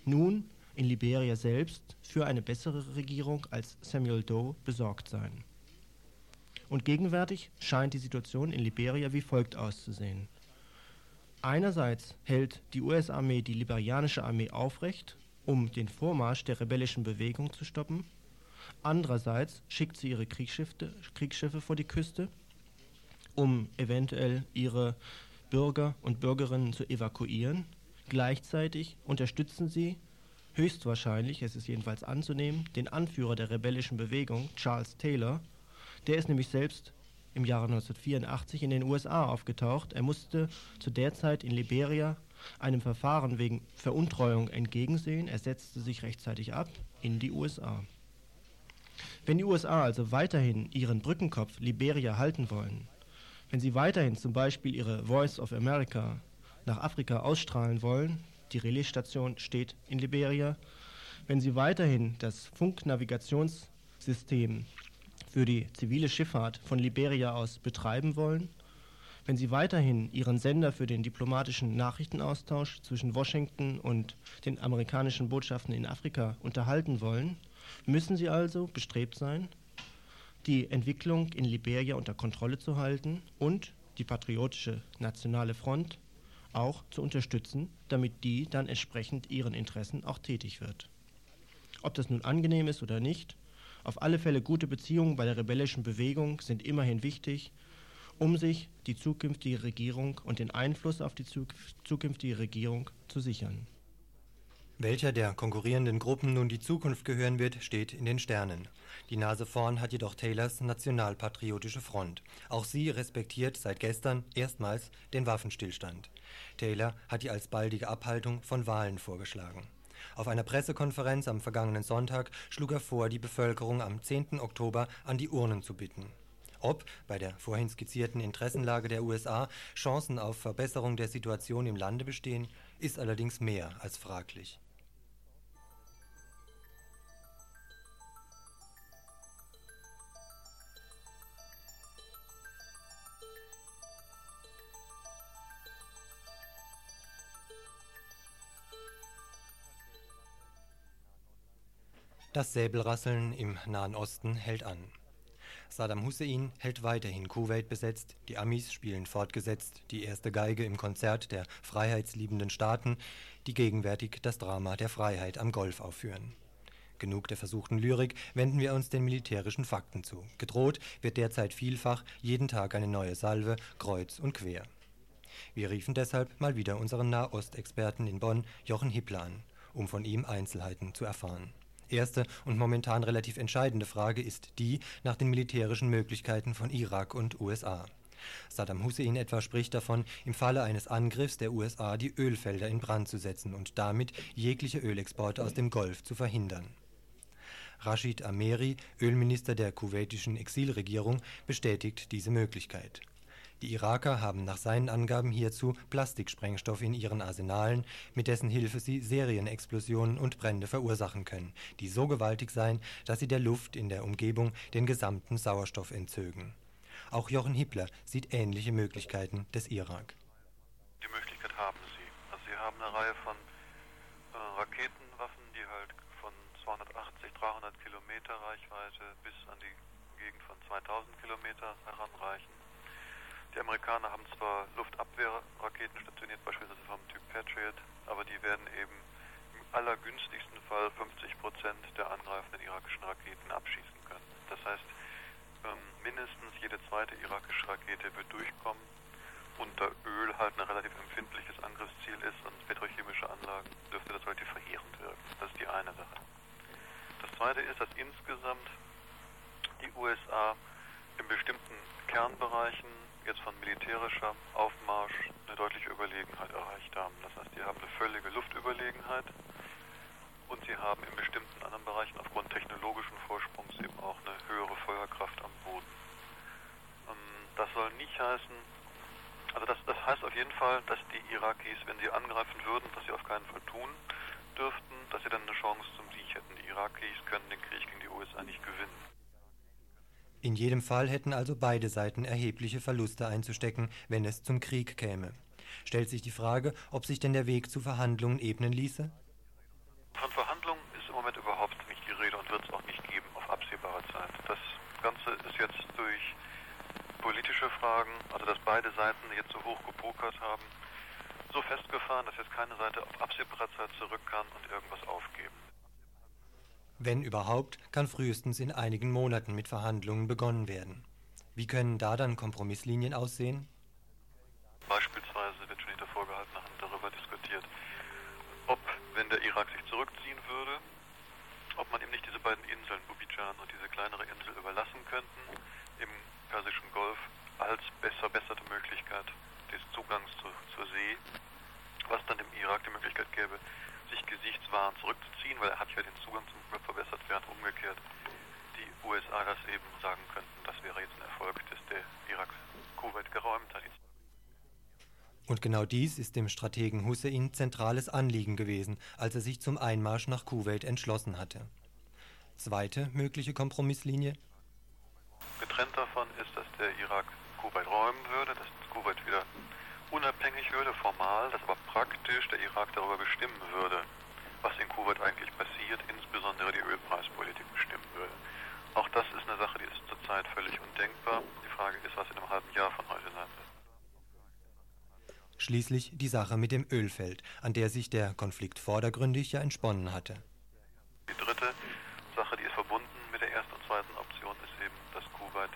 nun in Liberia selbst für eine bessere Regierung als Samuel Doe besorgt sein. Und gegenwärtig scheint die Situation in Liberia wie folgt auszusehen. Einerseits hält die U S-Armee die liberianische Armee aufrecht, um den Vormarsch der rebellischen Bewegung zu stoppen. Andererseits schickt sie ihre Kriegsschiffe, Kriegsschiffe vor die Küste, um eventuell ihre Bürger und Bürgerinnen zu evakuieren. Gleichzeitig unterstützen sie höchstwahrscheinlich, es ist jedenfalls anzunehmen, den Anführer der rebellischen Bewegung, Charles Taylor. Der ist nämlich selbst im Jahre neunzehnhundertvierundachtzig in den U S A aufgetaucht. Er musste zu der Zeit in Liberia einem Verfahren wegen Veruntreuung entgegensehen. Er setzte sich rechtzeitig ab in die U S A. Wenn die U S A also weiterhin ihren Brückenkopf Liberia halten wollen, wenn sie weiterhin zum Beispiel ihre Voice of America nach Afrika ausstrahlen wollen, die Relaisstation steht in Liberia, wenn sie weiterhin das Funknavigationssystem für die zivile Schifffahrt von Liberia aus betreiben wollen, wenn sie weiterhin ihren Sender für den diplomatischen Nachrichtenaustausch zwischen Washington und den amerikanischen Botschaften in Afrika unterhalten wollen, müssen sie also bestrebt sein, die Entwicklung in Liberia unter Kontrolle zu halten und die patriotische nationale Front auch zu unterstützen, damit die dann entsprechend ihren Interessen auch tätig wird. Ob das nun angenehm ist oder nicht, auf alle Fälle gute Beziehungen bei der rebellischen Bewegung sind immerhin wichtig, um sich die zukünftige Regierung und den Einfluss auf die zukünftige Regierung zu sichern. Welcher der konkurrierenden Gruppen nun die Zukunft gehören wird, steht in den Sternen. Die Nase vorn hat jedoch Taylors nationalpatriotische Front. Auch sie respektiert seit gestern erstmals den Waffenstillstand. Taylor hat die alsbaldige Abhaltung von Wahlen vorgeschlagen. Auf einer Pressekonferenz am vergangenen Sonntag schlug er vor, die Bevölkerung am zehnten Oktober an die Urnen zu bitten. Ob bei der vorhin skizzierten Interessenlage der U S A Chancen auf Verbesserung der Situation im Lande bestehen, ist allerdings mehr als fraglich. Das Säbelrasseln im Nahen Osten hält an. Saddam Hussein hält weiterhin Kuwait besetzt, die Amis spielen fortgesetzt die erste Geige im Konzert der freiheitsliebenden Staaten, die gegenwärtig das Drama der Freiheit am Golf aufführen. Genug der versuchten Lyrik, wenden wir uns den militärischen Fakten zu. Gedroht wird derzeit vielfach, jeden Tag eine neue Salve, kreuz und quer. Wir riefen deshalb mal wieder unseren Nahostexperten in Bonn, Jochen Hippler, an, um von ihm Einzelheiten zu erfahren. Erste und momentan relativ entscheidende Frage ist die nach den militärischen Möglichkeiten von Irak und U S A. Saddam Hussein etwa spricht davon, im Falle eines Angriffs der U S A die Ölfelder in Brand zu setzen und damit jegliche Ölexporte aus dem Golf zu verhindern. Rashid Ameri, Ölminister der kuwaitischen Exilregierung, bestätigt diese Möglichkeit. Die Iraker haben nach seinen Angaben hierzu Plastiksprengstoff in ihren Arsenalen, mit dessen Hilfe sie Serienexplosionen und Brände verursachen können, die so gewaltig seien, dass sie der Luft in der Umgebung den gesamten Sauerstoff entzögen. Auch Jochen Hippler sieht ähnliche Möglichkeiten des Irak. Die Möglichkeit haben sie. Also sie haben eine Reihe von äh, Raketenwaffen, die halt von zweihundertachtzig, dreihundert Kilometer Reichweite bis an die Gegend von zweitausend Kilometer heranreichen. Die Amerikaner haben zwar Luftabwehrraketen stationiert, beispielsweise vom Typ Patriot, aber die werden eben im allergünstigsten Fall fünfzig Prozent der angreifenden irakischen Raketen abschießen können. Das heißt, ähm, mindestens jede zweite irakische Rakete wird durchkommen und da Öl halt ein relativ empfindliches Angriffsziel ist und petrochemische Anlagen, dürfte das relativ verheerend wirken. Das ist die eine Sache. Das zweite ist, dass insgesamt die U S A in bestimmten Kernbereichen jetzt von militärischer Aufmarsch eine deutliche Überlegenheit erreicht haben. Das heißt, sie haben eine völlige Luftüberlegenheit und sie haben in bestimmten anderen Bereichen aufgrund technologischen Vorsprungs eben auch eine höhere Feuerkraft am Boden. Das soll nicht heißen, also das, das heißt auf jeden Fall, dass die Irakis, wenn sie angreifen würden, was sie auf keinen Fall tun dürften, dass sie dann eine Chance zum Sieg hätten. Die Irakis können den Krieg gegen die U S A nicht gewinnen. In jedem Fall hätten also beide Seiten erhebliche Verluste einzustecken, wenn es zum Krieg käme. Stellt sich die Frage, ob sich denn der Weg zu Verhandlungen ebnen ließe? Von Verhandlungen ist im Moment überhaupt nicht die Rede und wird es auch nicht geben auf absehbare Zeit. Das Ganze ist jetzt durch politische Fragen, also dass beide Seiten jetzt so hoch gepokert haben, so festgefahren, dass jetzt keine Seite auf absehbare Zeit zurück kann und irgendwas aufgeben. Wenn überhaupt, kann frühestens in einigen Monaten mit Verhandlungen begonnen werden. Wie können da dann Kompromisslinien aussehen? Beispielsweise wird schon hinter vorgehaltener Hand darüber diskutiert, ob, wenn der Irak sich zurückziehen würde, ob man ihm nicht diese beiden Inseln, Abidjan und diese kleinere Insel, überlassen könnten, im Persischen Golf als verbesserte Möglichkeit des Zugangs zu, zur See, was dann dem Irak die Möglichkeit gäbe, sich gesichtswahrend zurückzuziehen, weil er hat ja den Zugang zum Golf verbessert, während umgekehrt die U S A das eben sagen könnten, das wäre jetzt ein Erfolg, dass der Irak Kuwait geräumt hat. Und genau dies ist dem Strategen Hussein zentrales Anliegen gewesen, als er sich zum Einmarsch nach Kuwait entschlossen hatte. Zweite mögliche Kompromisslinie? Getrennt davon ist, dass der Irak Kuwait räumen würde, dass Kuwait wieder unabhängig würde, formal, dass aber praktisch der Irak darüber bestimmen würde, was in Kuwait eigentlich passiert, insbesondere die Ölpreispolitik bestimmen würde. Auch das ist eine Sache, die ist zurzeit völlig undenkbar. Die Frage ist, was in einem halben Jahr von heute sein wird. Schließlich die Sache mit dem Ölfeld, an der sich der Konflikt vordergründig ja entsponnen hatte. Die dritte Sache, die ist verbunden mit der ersten und zweiten Option, ist eben, dass Kuwait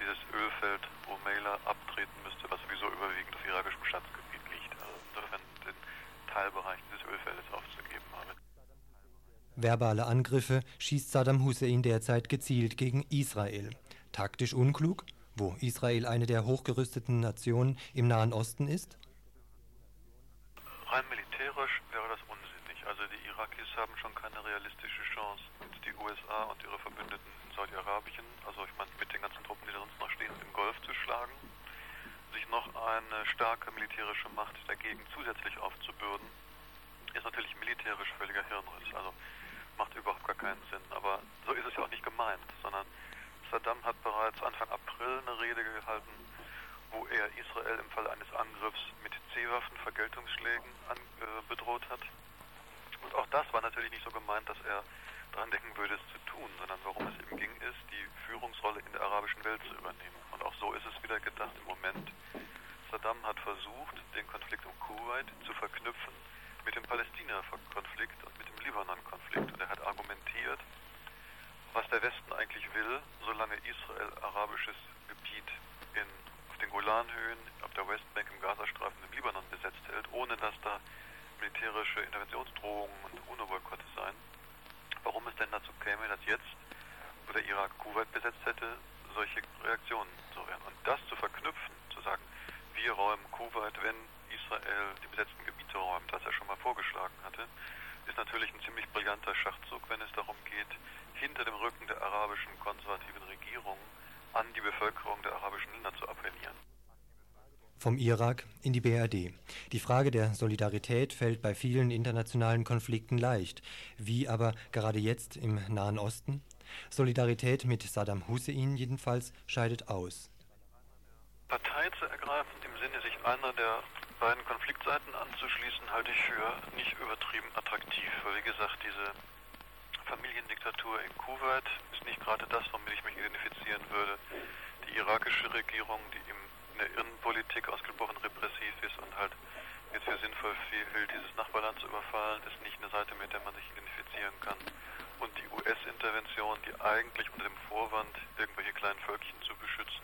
dieses Ölfeld Rumaila abtreten müsste, was sowieso überwiegend auf irakischem Staatsgebiet liegt. Also insofern den Teilbereich dieses Ölfeldes aufzugeben habe. Verbale Angriffe schießt Saddam Hussein derzeit gezielt gegen Israel. Taktisch unklug, wo Israel eine der hochgerüsteten Nationen im Nahen Osten ist? Rein militärisch wäre das unsinnig. Also die Irakis haben schon keine realistische Chance. Die U S A und ihre Verbündeten in Saudi-Arabien, also ich meine mit den ganzen Truppen, die da sonst noch stehen, im Golf zu schlagen, sich noch eine starke militärische Macht dagegen zusätzlich aufzubürden, ist natürlich militärisch völliger Hirnriss. Also macht überhaupt gar keinen Sinn. Aber so ist es ja auch nicht gemeint, sondern Saddam hat bereits Anfang April eine Rede gehalten, wo er Israel im Falle eines Angriffs mit C-Waffen, Vergeltungsschlägen an, äh, bedroht hat. Und auch das war natürlich nicht so gemeint, dass er daran denken würde, es zu tun, sondern worum es eben ging, ist, die Führungsrolle in der arabischen Welt zu übernehmen. Und auch so ist es wieder gedacht im Moment. Saddam hat versucht, den Konflikt um Kuwait zu verknüpfen mit dem Palästina-Konflikt und mit dem Libanon-Konflikt. Und er hat argumentiert, was der Westen eigentlich will, solange Israel arabisches Gebiet in den Golanhöhen, auf der Westbank, im Gazastreifen, im Libanon besetzt hält, ohne dass da militärische Interventionsdrohungen und UNO-Boykotte seien. Warum es denn dazu käme, dass jetzt, wo der Irak Kuwait besetzt hätte, solche Reaktionen zu werden. Und das zu verknüpfen, zu sagen, wir räumen Kuwait, wenn Israel die besetzten Gebiete räumt, was er schon mal vorgeschlagen hatte, ist natürlich ein ziemlich brillanter Schachzug, wenn es darum geht, hinter dem Rücken der arabischen konservativen Regierung an die Bevölkerung der arabischen Länder zu appellieren. Vom Irak in die B R D. Die Frage der Solidarität fällt bei vielen internationalen Konflikten leicht. Wie aber gerade jetzt im Nahen Osten? Solidarität mit Saddam Hussein jedenfalls scheidet aus. Partei zu ergreifen, im Sinne sich einer der beiden Konfliktseiten anzuschließen, halte ich für nicht übertrieben attraktiv. Wie gesagt, diese Familiendiktatur in Kuwait ist nicht gerade das, womit ich mich identifizieren würde. Die irakische Regierung, die in der Innenpolitik ausgesprochen repressiv ist und halt jetzt für sinnvoll hielt, dieses Nachbarland zu überfallen, ist nicht eine Seite, mit der man sich identifizieren kann. Und die U S-Intervention, die eigentlich unter dem Vorwand, irgendwelche kleinen Völkchen zu beschützen,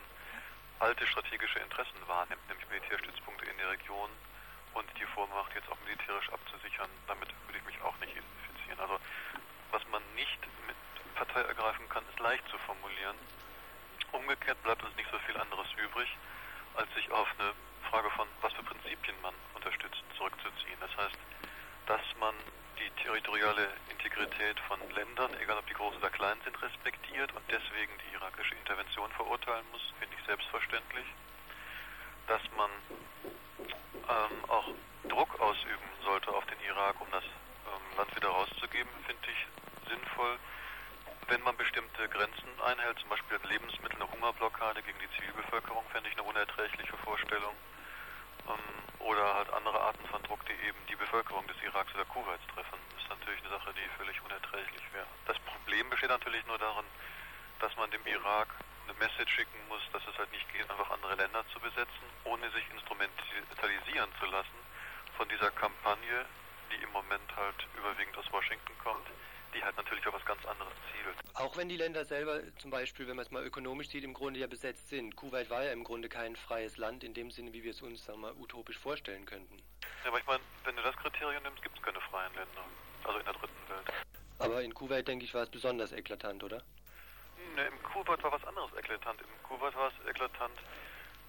alte strategische Interessen wahrnimmt, nämlich Militärstützpunkte in der Region und die Vormacht jetzt auch militärisch abzusichern, damit würde ich mich auch nicht identifizieren. Also was man nicht mit Partei ergreifen kann, ist leicht zu formulieren. Umgekehrt bleibt uns nicht so viel anderes übrig, als sich auf eine Frage von, was für Prinzipien man unterstützt, zurückzuziehen. Das heißt, dass man die territoriale Integrität von Ländern, egal ob die groß oder klein sind, respektiert und deswegen die irakische Intervention verurteilen muss, finde ich selbstverständlich. Dass man ähm, auch Druck ausüben sollte auf den Irak, um das Land wieder rauszugeben, finde ich sinnvoll, wenn man bestimmte Grenzen einhält, zum Beispiel Lebensmittel, eine Hungerblockade gegen die Zivilbevölkerung, fände ich eine unerträgliche Vorstellung, oder halt andere Arten von Druck, die eben die Bevölkerung des Iraks oder Kuwaits treffen, ist natürlich eine Sache, die völlig unerträglich wäre. Das Problem besteht natürlich nur darin, dass man dem Irak eine Message schicken muss, dass es halt nicht geht, einfach andere Länder zu besetzen, ohne sich instrumentalisieren zu lassen von dieser Kampagne, die im Moment halt überwiegend aus Washington kommt, die halt natürlich auf was ganz anderes zielt. Auch wenn die Länder selber zum Beispiel, wenn man es mal ökonomisch sieht, im Grunde ja besetzt sind. Kuwait war ja im Grunde kein freies Land, in dem Sinne, wie wir es uns, sagen wir mal, utopisch vorstellen könnten. Ja, aber ich meine, wenn du das Kriterium nimmst, gibt es keine freien Länder, also in der dritten Welt. Aber in Kuwait, denke ich, war es besonders eklatant, oder? Ne, im Kuwait war was anderes eklatant. Im Kuwait war es eklatant,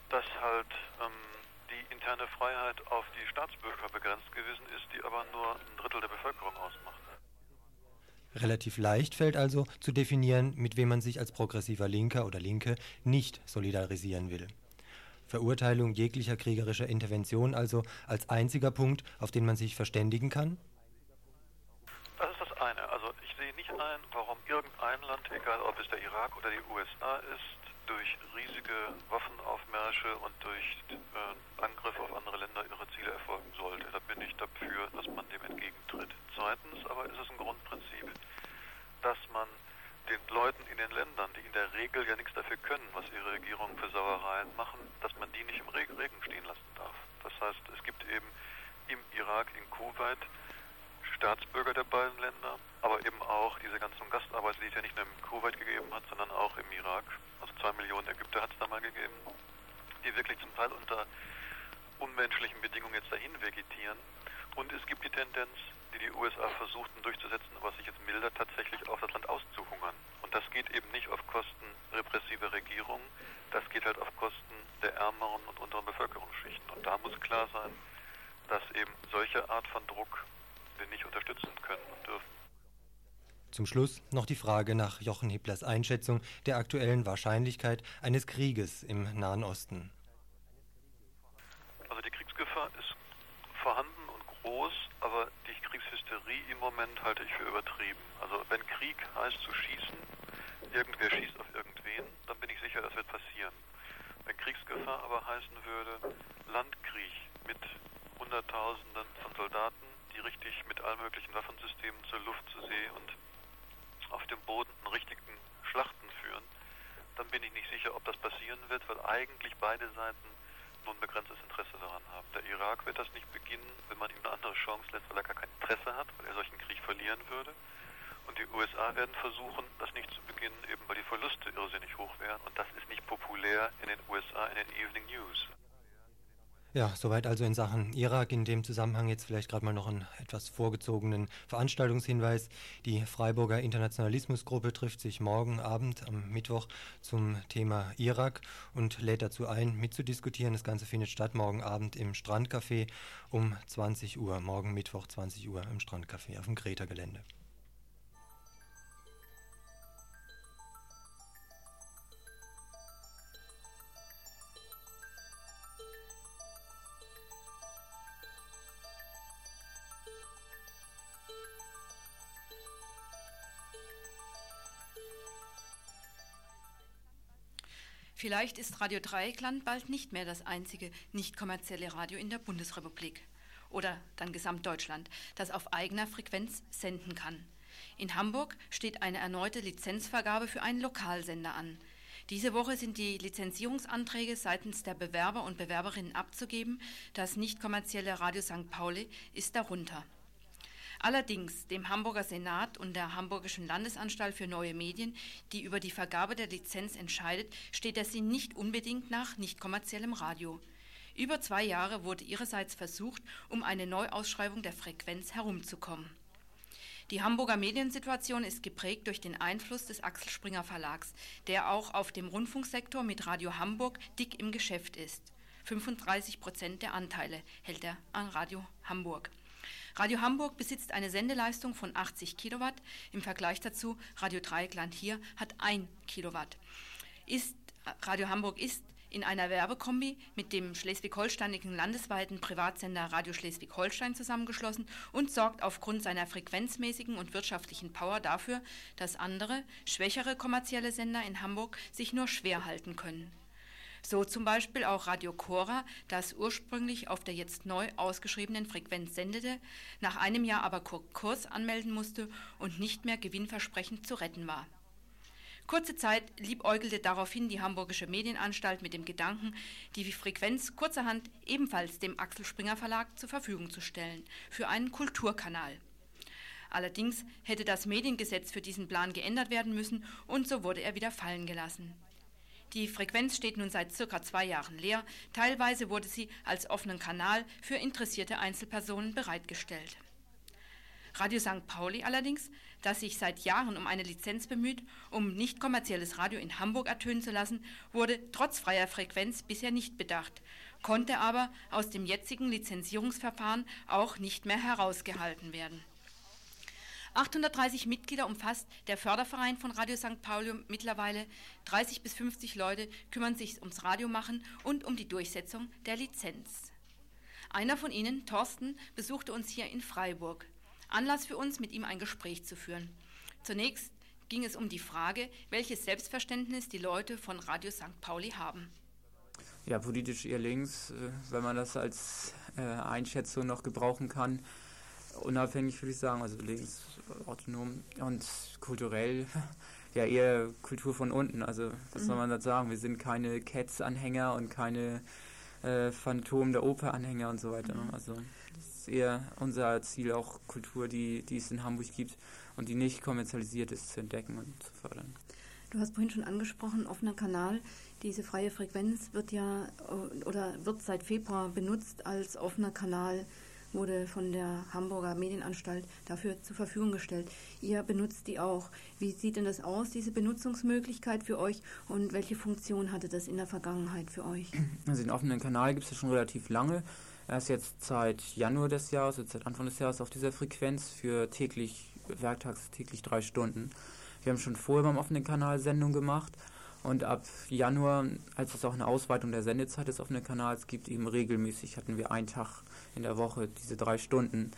dass halt ähm, die interne Freiheit auf die Staatsbürger begrenzt gewesen ist, die aber nur ein Drittel der Bevölkerung ausmacht. Relativ leicht fällt also zu definieren, mit wem man sich als progressiver Linker oder Linke nicht solidarisieren will. Verurteilung jeglicher kriegerischer Intervention also als einziger Punkt, auf den man sich verständigen kann? Das ist das eine. Also ich sehe nicht ein, warum irgendein Land, egal ob es der Irak oder die U S A ist, durch riesige Waffenaufmärsche und durch äh, Angriffe auf andere Länder ihre Ziele erfolgen sollte. Da bin ich dafür, dass man dem entgegentritt. Zweitens aber ist es ein Grundprinzip, dass man den Leuten in den Ländern, die in der Regel ja nichts dafür können, was ihre Regierungen für Sauereien machen, dass man die nicht im Regen stehen lassen darf. Das heißt, es gibt eben im Irak, in Kuwait Staatsbürger der beiden Länder, aber eben auch diese ganzen Gastarbeiter, die es ja nicht nur in Kuwait gegeben hat, sondern auch im Irak. Also zwei Millionen Ägypter hat es da mal gegeben, die wirklich zum Teil unter unmenschlichen Bedingungen jetzt dahin vegetieren. Und es gibt die Tendenz, die die U S A versuchten durchzusetzen, aber sich jetzt mildert, tatsächlich auch das Land auszuhungern. Und das geht eben nicht auf Kosten repressiver Regierungen, das geht halt auf Kosten der ärmeren und unteren Bevölkerungsschichten. Und da muss klar sein, dass eben solche Art von Druck wir nicht unterstützen können und dürfen. Zum Schluss noch die Frage nach Jochen Hipplers Einschätzung der aktuellen Wahrscheinlichkeit eines Krieges im Nahen Osten. Also die Kriegsgefahr ist vorhanden und groß, aber die Kriegshysterie im Moment halte ich für übertrieben. Also wenn Krieg heißt zu schießen, irgendwer schießt auf irgendwen, dann bin ich sicher, das wird passieren. Wenn Kriegsgefahr aber heißen würde Landkrieg mit Hunderttausenden von Soldaten, die richtig mit allen möglichen Waffensystemen zur Luft, zur See und auf dem Boden einen richtigen Schlachten führen, dann bin ich nicht sicher, ob das passieren wird, weil eigentlich beide Seiten nur ein begrenztes Interesse daran haben. Der Irak wird das nicht beginnen, wenn man ihm eine andere Chance lässt, weil er gar kein Interesse hat, weil er solchen Krieg verlieren würde. Und die U S A werden versuchen, das nicht zu beginnen, eben weil die Verluste irrsinnig hoch wären. Und das ist nicht populär in den U S A, in den Evening News. Ja, soweit also in Sachen Irak. In dem Zusammenhang jetzt vielleicht gerade mal noch einen etwas vorgezogenen Veranstaltungshinweis. Die Freiburger Internationalismusgruppe trifft sich morgen Abend am Mittwoch zum Thema Irak und lädt dazu ein, mitzudiskutieren. Das Ganze findet statt morgen Abend im Strandcafé um zwanzig Uhr. Morgen Mittwoch zwanzig Uhr im Strandcafé auf dem Greta-Gelände. Vielleicht ist Radio Dreieckland bald nicht mehr das einzige nicht kommerzielle Radio in der Bundesrepublik oder dann Gesamtdeutschland, das auf eigener Frequenz senden kann. In Hamburg steht eine erneute Lizenzvergabe für einen Lokalsender an. Diese Woche sind die Lizenzierungsanträge seitens der Bewerber und Bewerberinnen abzugeben. Das nicht kommerzielle Radio Sankt Pauli ist darunter. Allerdings dem Hamburger Senat und der Hamburgischen Landesanstalt für neue Medien, die über die Vergabe der Lizenz entscheidet, steht der Sinn nicht unbedingt nach nicht kommerziellem Radio. Über zwei Jahre wurde ihrerseits versucht, um eine Neuausschreibung der Frequenz herumzukommen. Die Hamburger Mediensituation ist geprägt durch den Einfluss des Axel Springer Verlags, der auch auf dem Rundfunksektor mit Radio Hamburg dick im Geschäft ist. fünfunddreißig Prozent der Anteile hält er an Radio Hamburg. Radio Hamburg besitzt eine Sendeleistung von achtzig Kilowatt. Im Vergleich dazu, Radio Dreieckland hier hat ein Kilowatt. Ist, Radio Hamburg ist in einer Werbekombi mit dem schleswig-holsteinischen landesweiten Privatsender Radio Schleswig-Holstein zusammengeschlossen und sorgt aufgrund seiner frequenzmäßigen und wirtschaftlichen Power dafür, dass andere, schwächere kommerzielle Sender in Hamburg sich nur schwer halten können. So zum Beispiel auch Radio Cora, das ursprünglich auf der jetzt neu ausgeschriebenen Frequenz sendete, nach einem Jahr aber Konkurs anmelden musste und nicht mehr gewinnversprechend zu retten war. Kurze Zeit liebäugelte daraufhin die Hamburgische Medienanstalt mit dem Gedanken, die Frequenz kurzerhand ebenfalls dem Axel Springer Verlag zur Verfügung zu stellen, für einen Kulturkanal. Allerdings hätte das Mediengesetz für diesen Plan geändert werden müssen und so wurde er wieder fallen gelassen. Die Frequenz steht nun seit circa zwei Jahren leer. Teilweise wurde sie als offenen Kanal für interessierte Einzelpersonen bereitgestellt. Radio Sankt Pauli allerdings, das sich seit Jahren um eine Lizenz bemüht, um nicht kommerzielles Radio in Hamburg ertönen zu lassen, wurde trotz freier Frequenz bisher nicht bedacht, konnte aber aus dem jetzigen Lizenzierungsverfahren auch nicht mehr herausgehalten werden. achthundertdreißig Mitglieder umfasst der Förderverein von Radio Sankt Pauli mittlerweile. dreißig bis fünfzig Leute kümmern sich ums Radiomachen und um die Durchsetzung der Lizenz. Einer von ihnen, Thorsten, besuchte uns hier in Freiburg. Anlass für uns, mit ihm ein Gespräch zu führen. Zunächst ging es um die Frage, welches Selbstverständnis die Leute von Radio Sankt Pauli haben. Ja, politisch eher links, wenn man das als Einschätzung noch gebrauchen kann. Unabhängig würde ich sagen, also links, autonom und kulturell, ja eher Kultur von unten, also was mhm. soll man das sagen, wir sind keine Cats-Anhänger und keine äh, Phantom der Oper-Anhänger und so weiter, mhm. also das ist eher unser Ziel, auch Kultur, die, die es in Hamburg gibt und die nicht kommerzialisiert ist, zu entdecken und zu fördern. Du hast vorhin schon angesprochen, offener Kanal, diese freie Frequenz wird ja, oder wird seit Februar benutzt als offener Kanal, wurde von der Hamburger Medienanstalt dafür zur Verfügung gestellt. Ihr benutzt die auch. Wie sieht denn das aus, diese Benutzungsmöglichkeit für euch, und welche Funktion hatte das in der Vergangenheit für euch? Also den offenen Kanal gibt es ja schon relativ lange. Er ist jetzt seit Januar des Jahres, jetzt seit Anfang des Jahres auf dieser Frequenz für täglich, werktags täglich drei Stunden. Wir haben schon vorher beim offenen Kanal Sendung gemacht. Und ab Januar, als es auch eine Ausweitung der Sendezeit des offenen Kanals gibt, eben regelmäßig hatten wir einen Tag in der Woche, diese drei Stunden.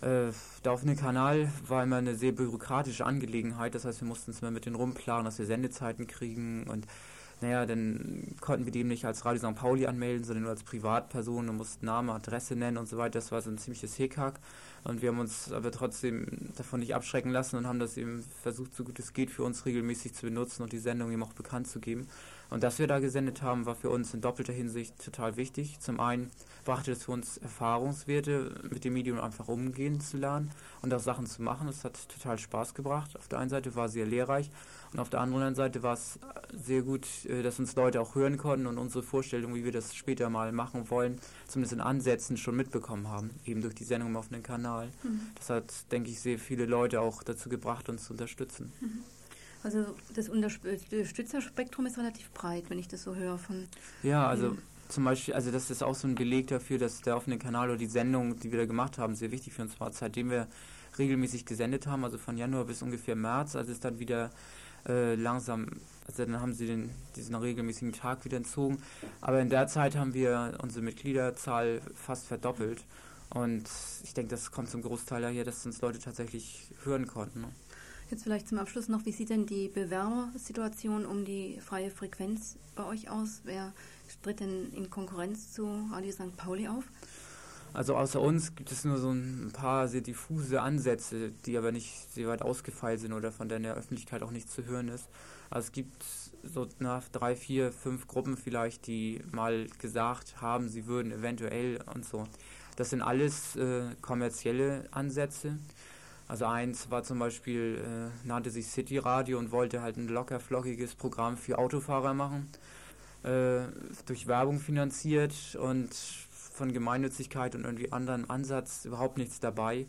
Äh, der offene Kanal war immer eine sehr bürokratische Angelegenheit, das heißt, wir mussten es immer mit denen rumplanen, dass wir Sendezeiten kriegen. Und naja, dann konnten wir dem nicht als Radio Sankt Pauli anmelden, sondern nur als Privatperson und mussten Name, Adresse nennen und so weiter. Das war so ein ziemliches Hickhack. Und wir haben uns aber trotzdem davon nicht abschrecken lassen und haben das eben versucht, so gut es geht, für uns regelmäßig zu benutzen und die Sendung eben auch bekannt zu geben. Und dass wir da gesendet haben, war für uns in doppelter Hinsicht total wichtig. Zum einen brachte es für uns Erfahrungswerte, mit dem Medium einfach umgehen zu lernen und auch Sachen zu machen. Das hat total Spaß gebracht. Auf der einen Seite war es sehr lehrreich und auf der anderen Seite war es sehr gut, dass uns Leute auch hören konnten und unsere Vorstellung, wie wir das später mal machen wollen, zumindest in Ansätzen schon mitbekommen haben, eben durch die Sendung im offenen Kanal. Mhm. Das hat, denke ich, sehr viele Leute auch dazu gebracht, uns zu unterstützen. Mhm. Also das Unterstützerspektrum ist relativ breit, wenn ich das so höre. Von ja, also zum Beispiel, also das ist auch so ein Beleg dafür, dass der offene Kanal oder die Sendung, die wir da gemacht haben, sehr wichtig für uns war, seitdem wir regelmäßig gesendet haben, also von Januar bis ungefähr März, als es dann wieder äh, langsam, also dann haben sie den, diesen regelmäßigen Tag wieder entzogen, aber in der Zeit haben wir unsere Mitgliederzahl fast verdoppelt und ich denke, das kommt zum Großteil daher, dass uns Leute tatsächlich hören konnten. Jetzt vielleicht zum Abschluss noch, wie sieht denn die Bewerbersituation um die freie Frequenz bei euch aus? Wer tritt denn in Konkurrenz zu Radio Sankt Pauli auf? Also außer uns gibt es nur so ein paar sehr diffuse Ansätze, die aber nicht sehr weit ausgefeilt sind oder von der in der Öffentlichkeit auch nicht zu hören ist. Also es gibt so nach drei, vier, fünf Gruppen vielleicht, die mal gesagt haben, sie würden eventuell und so. Das sind alles äh, kommerzielle Ansätze. Also eins war zum Beispiel, äh, nannte sich City Radio und wollte halt ein locker flockiges Programm für Autofahrer machen, äh, durch Werbung finanziert und von Gemeinnützigkeit und irgendwie anderen Ansatz überhaupt nichts dabei.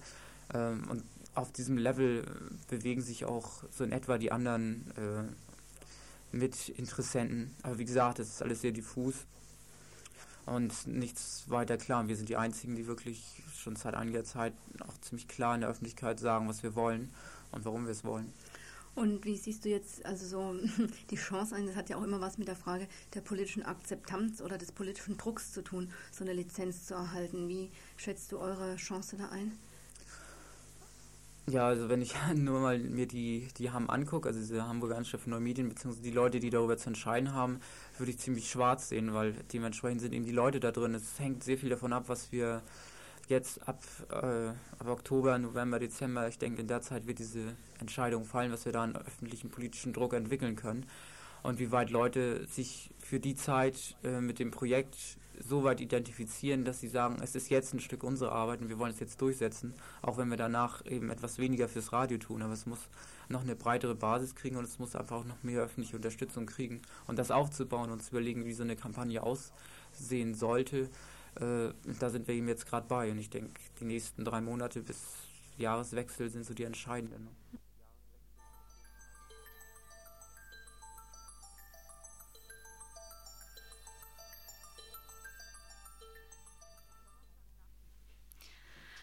Ähm, und auf diesem Level bewegen sich auch so in etwa die anderen äh, Mitinteressenten. Aber wie gesagt, das ist alles sehr diffus und nichts weiter klar. Wir sind die Einzigen, die wirklich schon seit einiger Zeit auch ziemlich klar in der Öffentlichkeit sagen, was wir wollen und warum wir es wollen. Und wie siehst du jetzt also so die Chance ein? Das hat ja auch immer was mit der Frage der politischen Akzeptanz oder des politischen Drucks zu tun, so eine Lizenz zu erhalten. Wie schätzt du eure Chance da ein? Ja, also wenn ich nur mal mir die, die H A M angucke, also diese Hamburger Anstalt für neue Medien, beziehungsweise die Leute, die darüber zu entscheiden haben, würde ich ziemlich schwarz sehen, weil dementsprechend sind eben die Leute da drin. Es hängt sehr viel davon ab, was wir jetzt ab, äh, ab Oktober, November, Dezember, ich denke, in der Zeit wird diese Entscheidung fallen, was wir da an öffentlichen politischen Druck entwickeln können und wie weit Leute sich für die Zeit äh, mit dem Projekt so weit identifizieren, dass sie sagen, es ist jetzt ein Stück unserer Arbeit und wir wollen es jetzt durchsetzen, auch wenn wir danach eben etwas weniger fürs Radio tun, aber es muss noch eine breitere Basis kriegen und es muss einfach auch noch mehr öffentliche Unterstützung kriegen und das aufzubauen und zu überlegen, wie so eine Kampagne aussehen sollte. Da sind wir ihm jetzt gerade bei und ich denke, die nächsten drei Monate bis Jahreswechsel sind so die entscheidenden.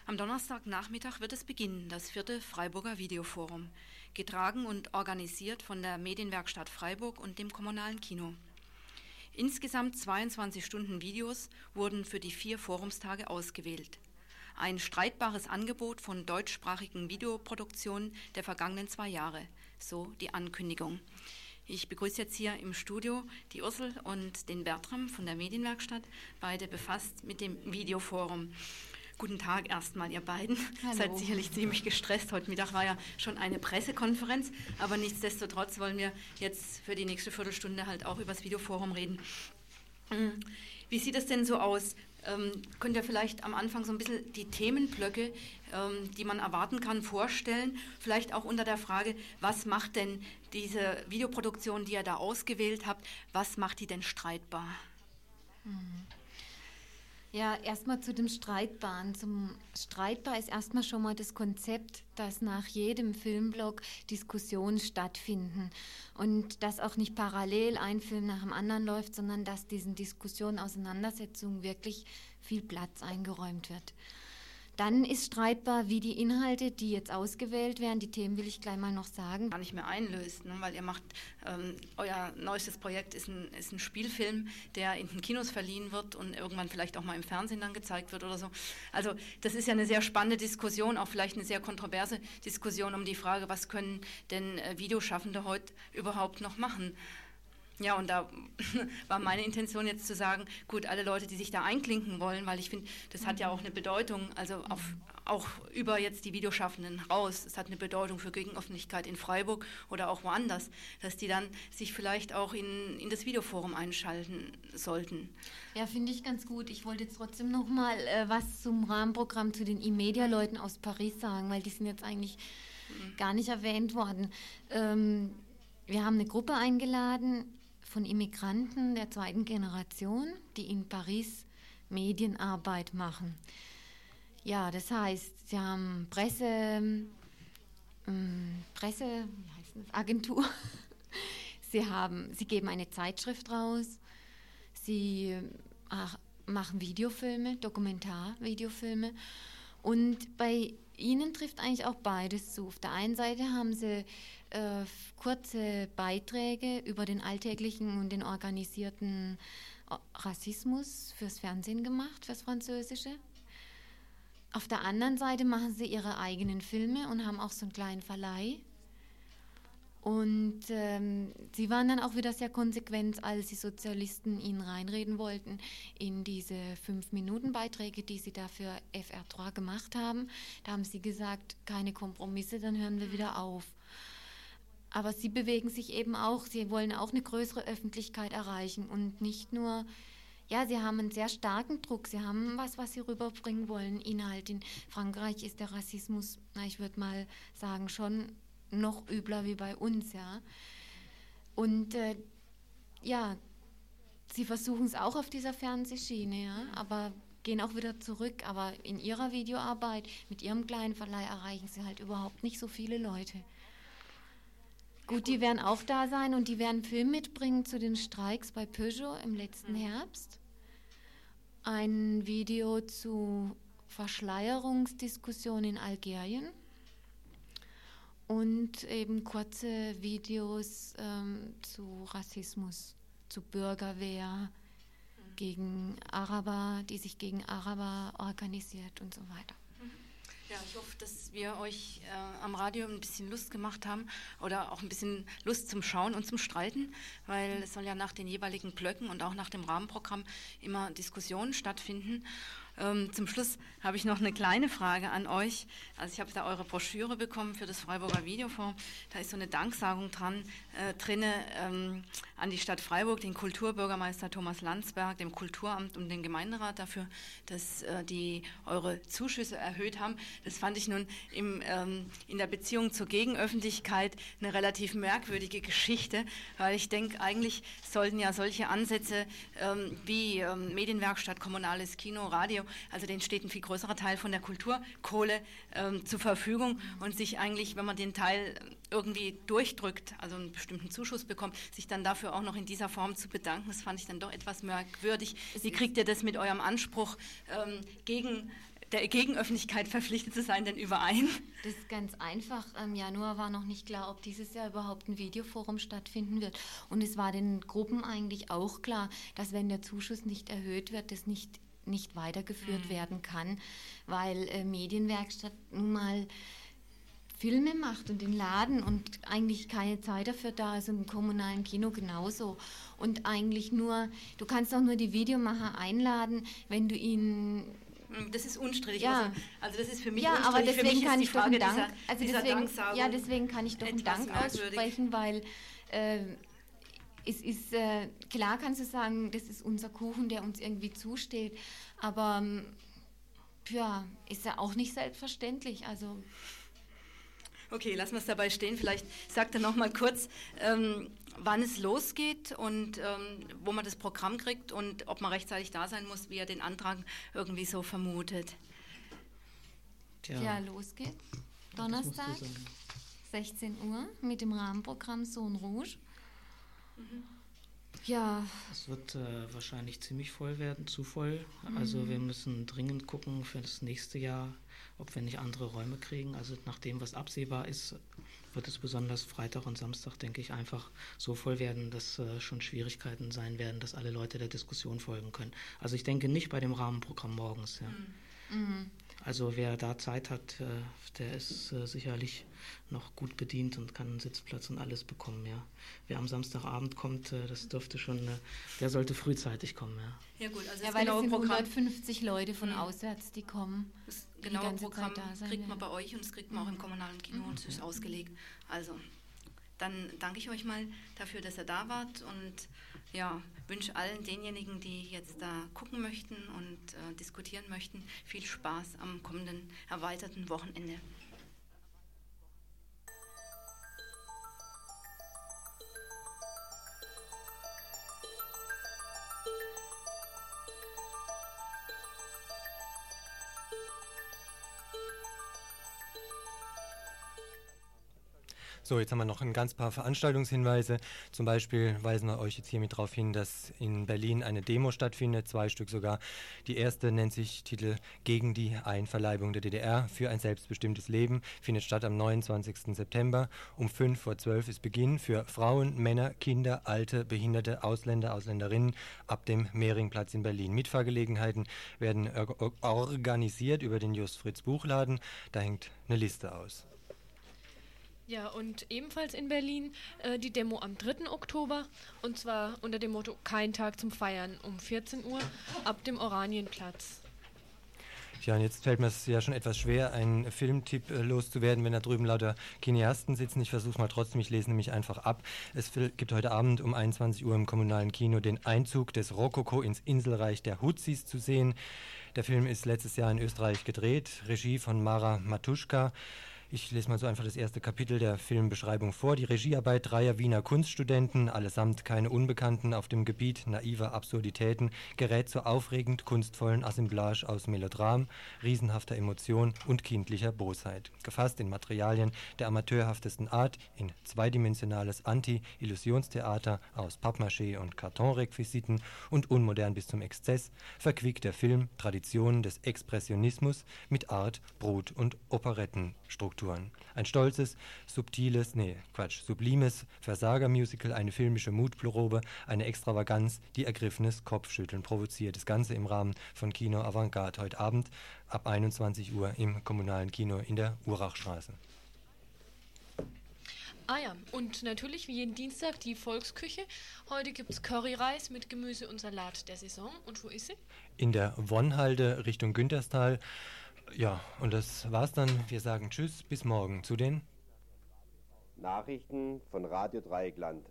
Am Donnerstagnachmittag wird es beginnen, das vierte Freiburger Videoforum, getragen und organisiert von der Medienwerkstatt Freiburg und dem kommunalen Kino. Insgesamt zweiundzwanzig Stunden Videos wurden für die vier Forumstage ausgewählt. Ein streitbares Angebot von deutschsprachigen Videoproduktionen der vergangenen zwei Jahre, so die Ankündigung. Ich begrüße jetzt hier im Studio die Ursel und den Bertram von der Medienwerkstatt, beide befasst mit dem Videoforum. Guten Tag erstmal, ihr beiden. Hallo. Seid sicherlich ziemlich gestresst. Heute Mittag war ja schon eine Pressekonferenz, aber nichtsdestotrotz wollen wir jetzt für die nächste Viertelstunde halt auch über das Videoforum reden. Wie sieht es denn so aus? Ähm, könnt ihr vielleicht am Anfang so ein bisschen die Themenblöcke, ähm, die man erwarten kann, vorstellen? Vielleicht auch unter der Frage, was macht denn diese Videoproduktion, die ihr da ausgewählt habt, was macht die denn streitbar? Mhm. Ja, erstmal zu dem Streitbaren. Zum Streitbar ist erstmal schon mal das Konzept, dass nach jedem Filmblock Diskussionen stattfinden und dass auch nicht parallel ein Film nach dem anderen läuft, sondern dass diesen Diskussionen, Auseinandersetzungen wirklich viel Platz eingeräumt wird. Dann ist streitbar, wie die Inhalte, die jetzt ausgewählt werden, die Themen will ich gleich mal noch sagen. Gar nicht mehr einlöst, ne? Weil ihr macht, ähm, euer neuestes Projekt ist ein, ist ein Spielfilm, der in den Kinos verliehen wird und irgendwann vielleicht auch mal im Fernsehen dann gezeigt wird oder so. Also das ist ja eine sehr spannende Diskussion, auch vielleicht eine sehr kontroverse Diskussion um die Frage, was können denn äh, Videoschaffende heute überhaupt noch machen? Ja, und da war meine Intention jetzt zu sagen, gut, alle Leute, die sich da einklinken wollen, weil ich finde, das hat ja auch eine Bedeutung, also auf, auch über jetzt die Videoschaffenden raus, es hat eine Bedeutung für Gegenöffentlichkeit in Freiburg oder auch woanders, dass die dann sich vielleicht auch in, in das Videoforum einschalten sollten. Ja, finde ich ganz gut. Ich wollte jetzt trotzdem nochmal äh, was zum Rahmenprogramm zu den E-Media-Leuten aus Paris sagen, weil die sind jetzt eigentlich mhm. gar nicht erwähnt worden. Ähm, wir haben eine Gruppe eingeladen von Immigranten der zweiten Generation, die in Paris Medienarbeit machen. Ja, das heißt, sie haben Presse, ähm, Presse, wie heißt das, Agentur. Sie haben, sie geben eine Zeitschrift raus. Sie ach, machen Videofilme, Dokumentar-Videofilme. Und bei ihnen trifft eigentlich auch beides zu. Auf der einen Seite haben sie äh, kurze Beiträge über den alltäglichen und den organisierten Rassismus fürs Fernsehen gemacht, fürs Französische. Auf der anderen Seite machen sie ihre eigenen Filme und haben auch so einen kleinen Verleih. Und ähm, sie waren dann auch wieder sehr konsequent, als die Sozialisten ihnen reinreden wollten, in diese fünf Minuten Beiträge, die sie dafür F R drei gemacht haben. Da haben sie gesagt, keine Kompromisse, dann hören wir wieder auf. Aber sie bewegen sich eben auch, sie wollen auch eine größere Öffentlichkeit erreichen und nicht nur, ja, sie haben einen sehr starken Druck, sie haben was, was sie rüberbringen wollen, Inhalt. In Frankreich ist der Rassismus, na, ich würde mal sagen, schon noch übler wie bei uns, ja. Und äh, ja, sie versuchen es auch auf dieser Fernsehschiene, ja, aber gehen auch wieder zurück. Aber in ihrer Videoarbeit, mit ihrem kleinen Verleih erreichen sie halt überhaupt nicht so viele Leute. Gut, die werden auch da sein und die werden Film mitbringen zu den Streiks bei Peugeot im letzten Herbst. Ein Video zu Verschleierungsdiskussionen in Algerien. Und eben kurze Videos ähm, zu Rassismus, zu Bürgerwehr, mhm. gegen Araber, die sich gegen Araber organisiert und so weiter. Ja, ich hoffe, dass wir euch äh, am Radio ein bisschen Lust gemacht haben oder auch ein bisschen Lust zum Schauen und zum Streiten, weil mhm. es soll ja nach den jeweiligen Blöcken und auch nach dem Rahmenprogramm immer Diskussionen stattfinden. Ähm, zum Schluss habe ich noch eine kleine Frage an euch. Also ich habe da eure Broschüre bekommen für das Freiburger Videoforum. Da ist so eine Danksagung dran, äh, drinne ähm, an die Stadt Freiburg, den Kulturbürgermeister Thomas Landsberg, dem Kulturamt und den Gemeinderat dafür, dass äh, die eure Zuschüsse erhöht haben. Das fand ich nun im, ähm, in der Beziehung zur Gegenöffentlichkeit eine relativ merkwürdige Geschichte, weil ich denke, eigentlich sollten ja solche Ansätze ähm, wie ähm, Medienwerkstatt, kommunales Kino, Radio also denen steht ein viel größerer Teil von der Kulturkohle ähm, zur Verfügung und sich eigentlich, wenn man den Teil irgendwie durchdrückt, also einen bestimmten Zuschuss bekommt, sich dann dafür auch noch in dieser Form zu bedanken, das fand ich dann doch etwas merkwürdig. Wie kriegt ihr das mit eurem Anspruch ähm, gegen der Gegenöffentlichkeit verpflichtet zu sein, denn überein? Das ist ganz einfach. Im Januar war noch nicht klar, ob dieses Jahr überhaupt ein Videoforum stattfinden wird. Und es war den Gruppen eigentlich auch klar, dass wenn der Zuschuss nicht erhöht wird, das nicht, nicht weitergeführt mhm. werden kann, weil äh, Medienwerkstatt nun mal Filme macht und den Laden und eigentlich keine Zeit dafür da ist und im kommunalen Kino genauso. Und eigentlich nur, du kannst auch nur die Videomacher einladen, wenn du ihnen... Das ist unstrittig. Ja. Also, also das ist für mich ja, unstrittig. Aber deswegen für mich kann ich doch einen Dank, also deswegen, ja, deswegen kann ich doch einen Dank aussprechen, weil äh, es ist, äh, klar kannst du sagen, das ist unser Kuchen, der uns irgendwie zusteht, aber ja, ist ja auch nicht selbstverständlich, also... Okay, lassen wir es dabei stehen. Vielleicht sagt er noch mal kurz, ähm, wann es losgeht und ähm, wo man das Programm kriegt und ob man rechtzeitig da sein muss, wie er den Antrag irgendwie so vermutet. Tja. Ja, los geht's. Donnerstag, sechzehn Uhr mit dem Rahmenprogramm Sohn Rouge. Mhm. Ja. Es wird äh, wahrscheinlich ziemlich voll werden, zu voll. Mhm. Also wir müssen dringend gucken für das nächste Jahr, ob wir nicht andere Räume kriegen. Also nach dem, was absehbar ist, wird es besonders Freitag und Samstag, denke ich, einfach so voll werden, dass äh, schon Schwierigkeiten sein werden, dass alle Leute der Diskussion folgen können. Also ich denke nicht bei dem Rahmenprogramm morgens. Ja. Mhm. Also wer da Zeit hat, äh, der ist äh, sicherlich noch gut bedient und kann einen Sitzplatz und alles bekommen. Ja. Wer am Samstagabend kommt, äh, das dürfte schon, äh, der sollte frühzeitig kommen. Ja, ja gut, also ja, weil genau es sind Programm hundertfünfzig Leute von mhm. auswärts, die kommen. Das genaue Programm da sein, kriegt man ja. bei euch und das kriegt man mhm. auch im kommunalen Kino mhm. und es ist ausgelegt. Also dann danke ich euch mal dafür, dass ihr da wart und ja, wünsche allen denjenigen, die jetzt da gucken möchten und äh, diskutieren möchten, viel Spaß am kommenden erweiterten Wochenende. So, jetzt haben wir noch ein ganz paar Veranstaltungshinweise. Zum Beispiel weisen wir euch jetzt hiermit darauf hin, dass in Berlin eine Demo stattfindet, zwei Stück sogar. Die erste nennt sich Titel Gegen die Einverleibung der D D R für ein selbstbestimmtes Leben, findet statt am neunundzwanzigsten September. Um fünf vor zwölf ist Beginn für Frauen, Männer, Kinder, Alte, Behinderte, Ausländer, Ausländerinnen ab dem Mehringplatz in Berlin. Mitfahrgelegenheiten werden organisiert über den Just-Fritz-Buchladen. Da hängt eine Liste aus. Ja, und ebenfalls in Berlin äh, die Demo am dritten Oktober und zwar unter dem Motto Kein Tag zum Feiern um vierzehn Uhr ab dem Oranienplatz. Ja, und jetzt fällt mir es ja schon etwas schwer, einen Filmtipp äh, loszuwerden, wenn da drüben lauter Cineasten sitzen. Ich versuche mal trotzdem, ich lese nämlich einfach ab. Es gibt heute Abend um einundzwanzig Uhr im kommunalen Kino den Einzug des Rokoko ins Inselreich der Hutzis zu sehen. Der Film ist letztes Jahr in Österreich gedreht, Regie von Mara Matuschka. Ich lese mal so einfach das erste Kapitel der Filmbeschreibung vor. Die Regiearbeit dreier Wiener Kunststudenten, allesamt keine Unbekannten auf dem Gebiet naiver Absurditäten, gerät zur aufregend kunstvollen Assemblage aus Melodram, riesenhafter Emotion und kindlicher Bosheit. Gefasst in Materialien der amateurhaftesten Art, in zweidimensionales Anti-Illusionstheater aus Pappmaché und Kartonrequisiten und unmodern bis zum Exzess, verquickt der Film Traditionen des Expressionismus mit Art, Brot- und Operettenstruktur. Ein stolzes, subtiles, nee, Quatsch, sublimes Versager-Musical, eine filmische Mutprobe, eine Extravaganz, die ergriffenes Kopfschütteln provoziert. Das Ganze im Rahmen von Kino Avantgarde heute Abend ab einundzwanzig Uhr im kommunalen Kino in der Urachstraße. Ah ja, und natürlich wie jeden Dienstag die Volksküche. Heute gibt es Curryreis mit Gemüse und Salat der Saison. Und wo ist sie? In der Wonnhalde Richtung Günterstal. Ja, und das war's dann. Wir sagen Tschüss, bis morgen zu den Nachrichten von Radio Dreieckland.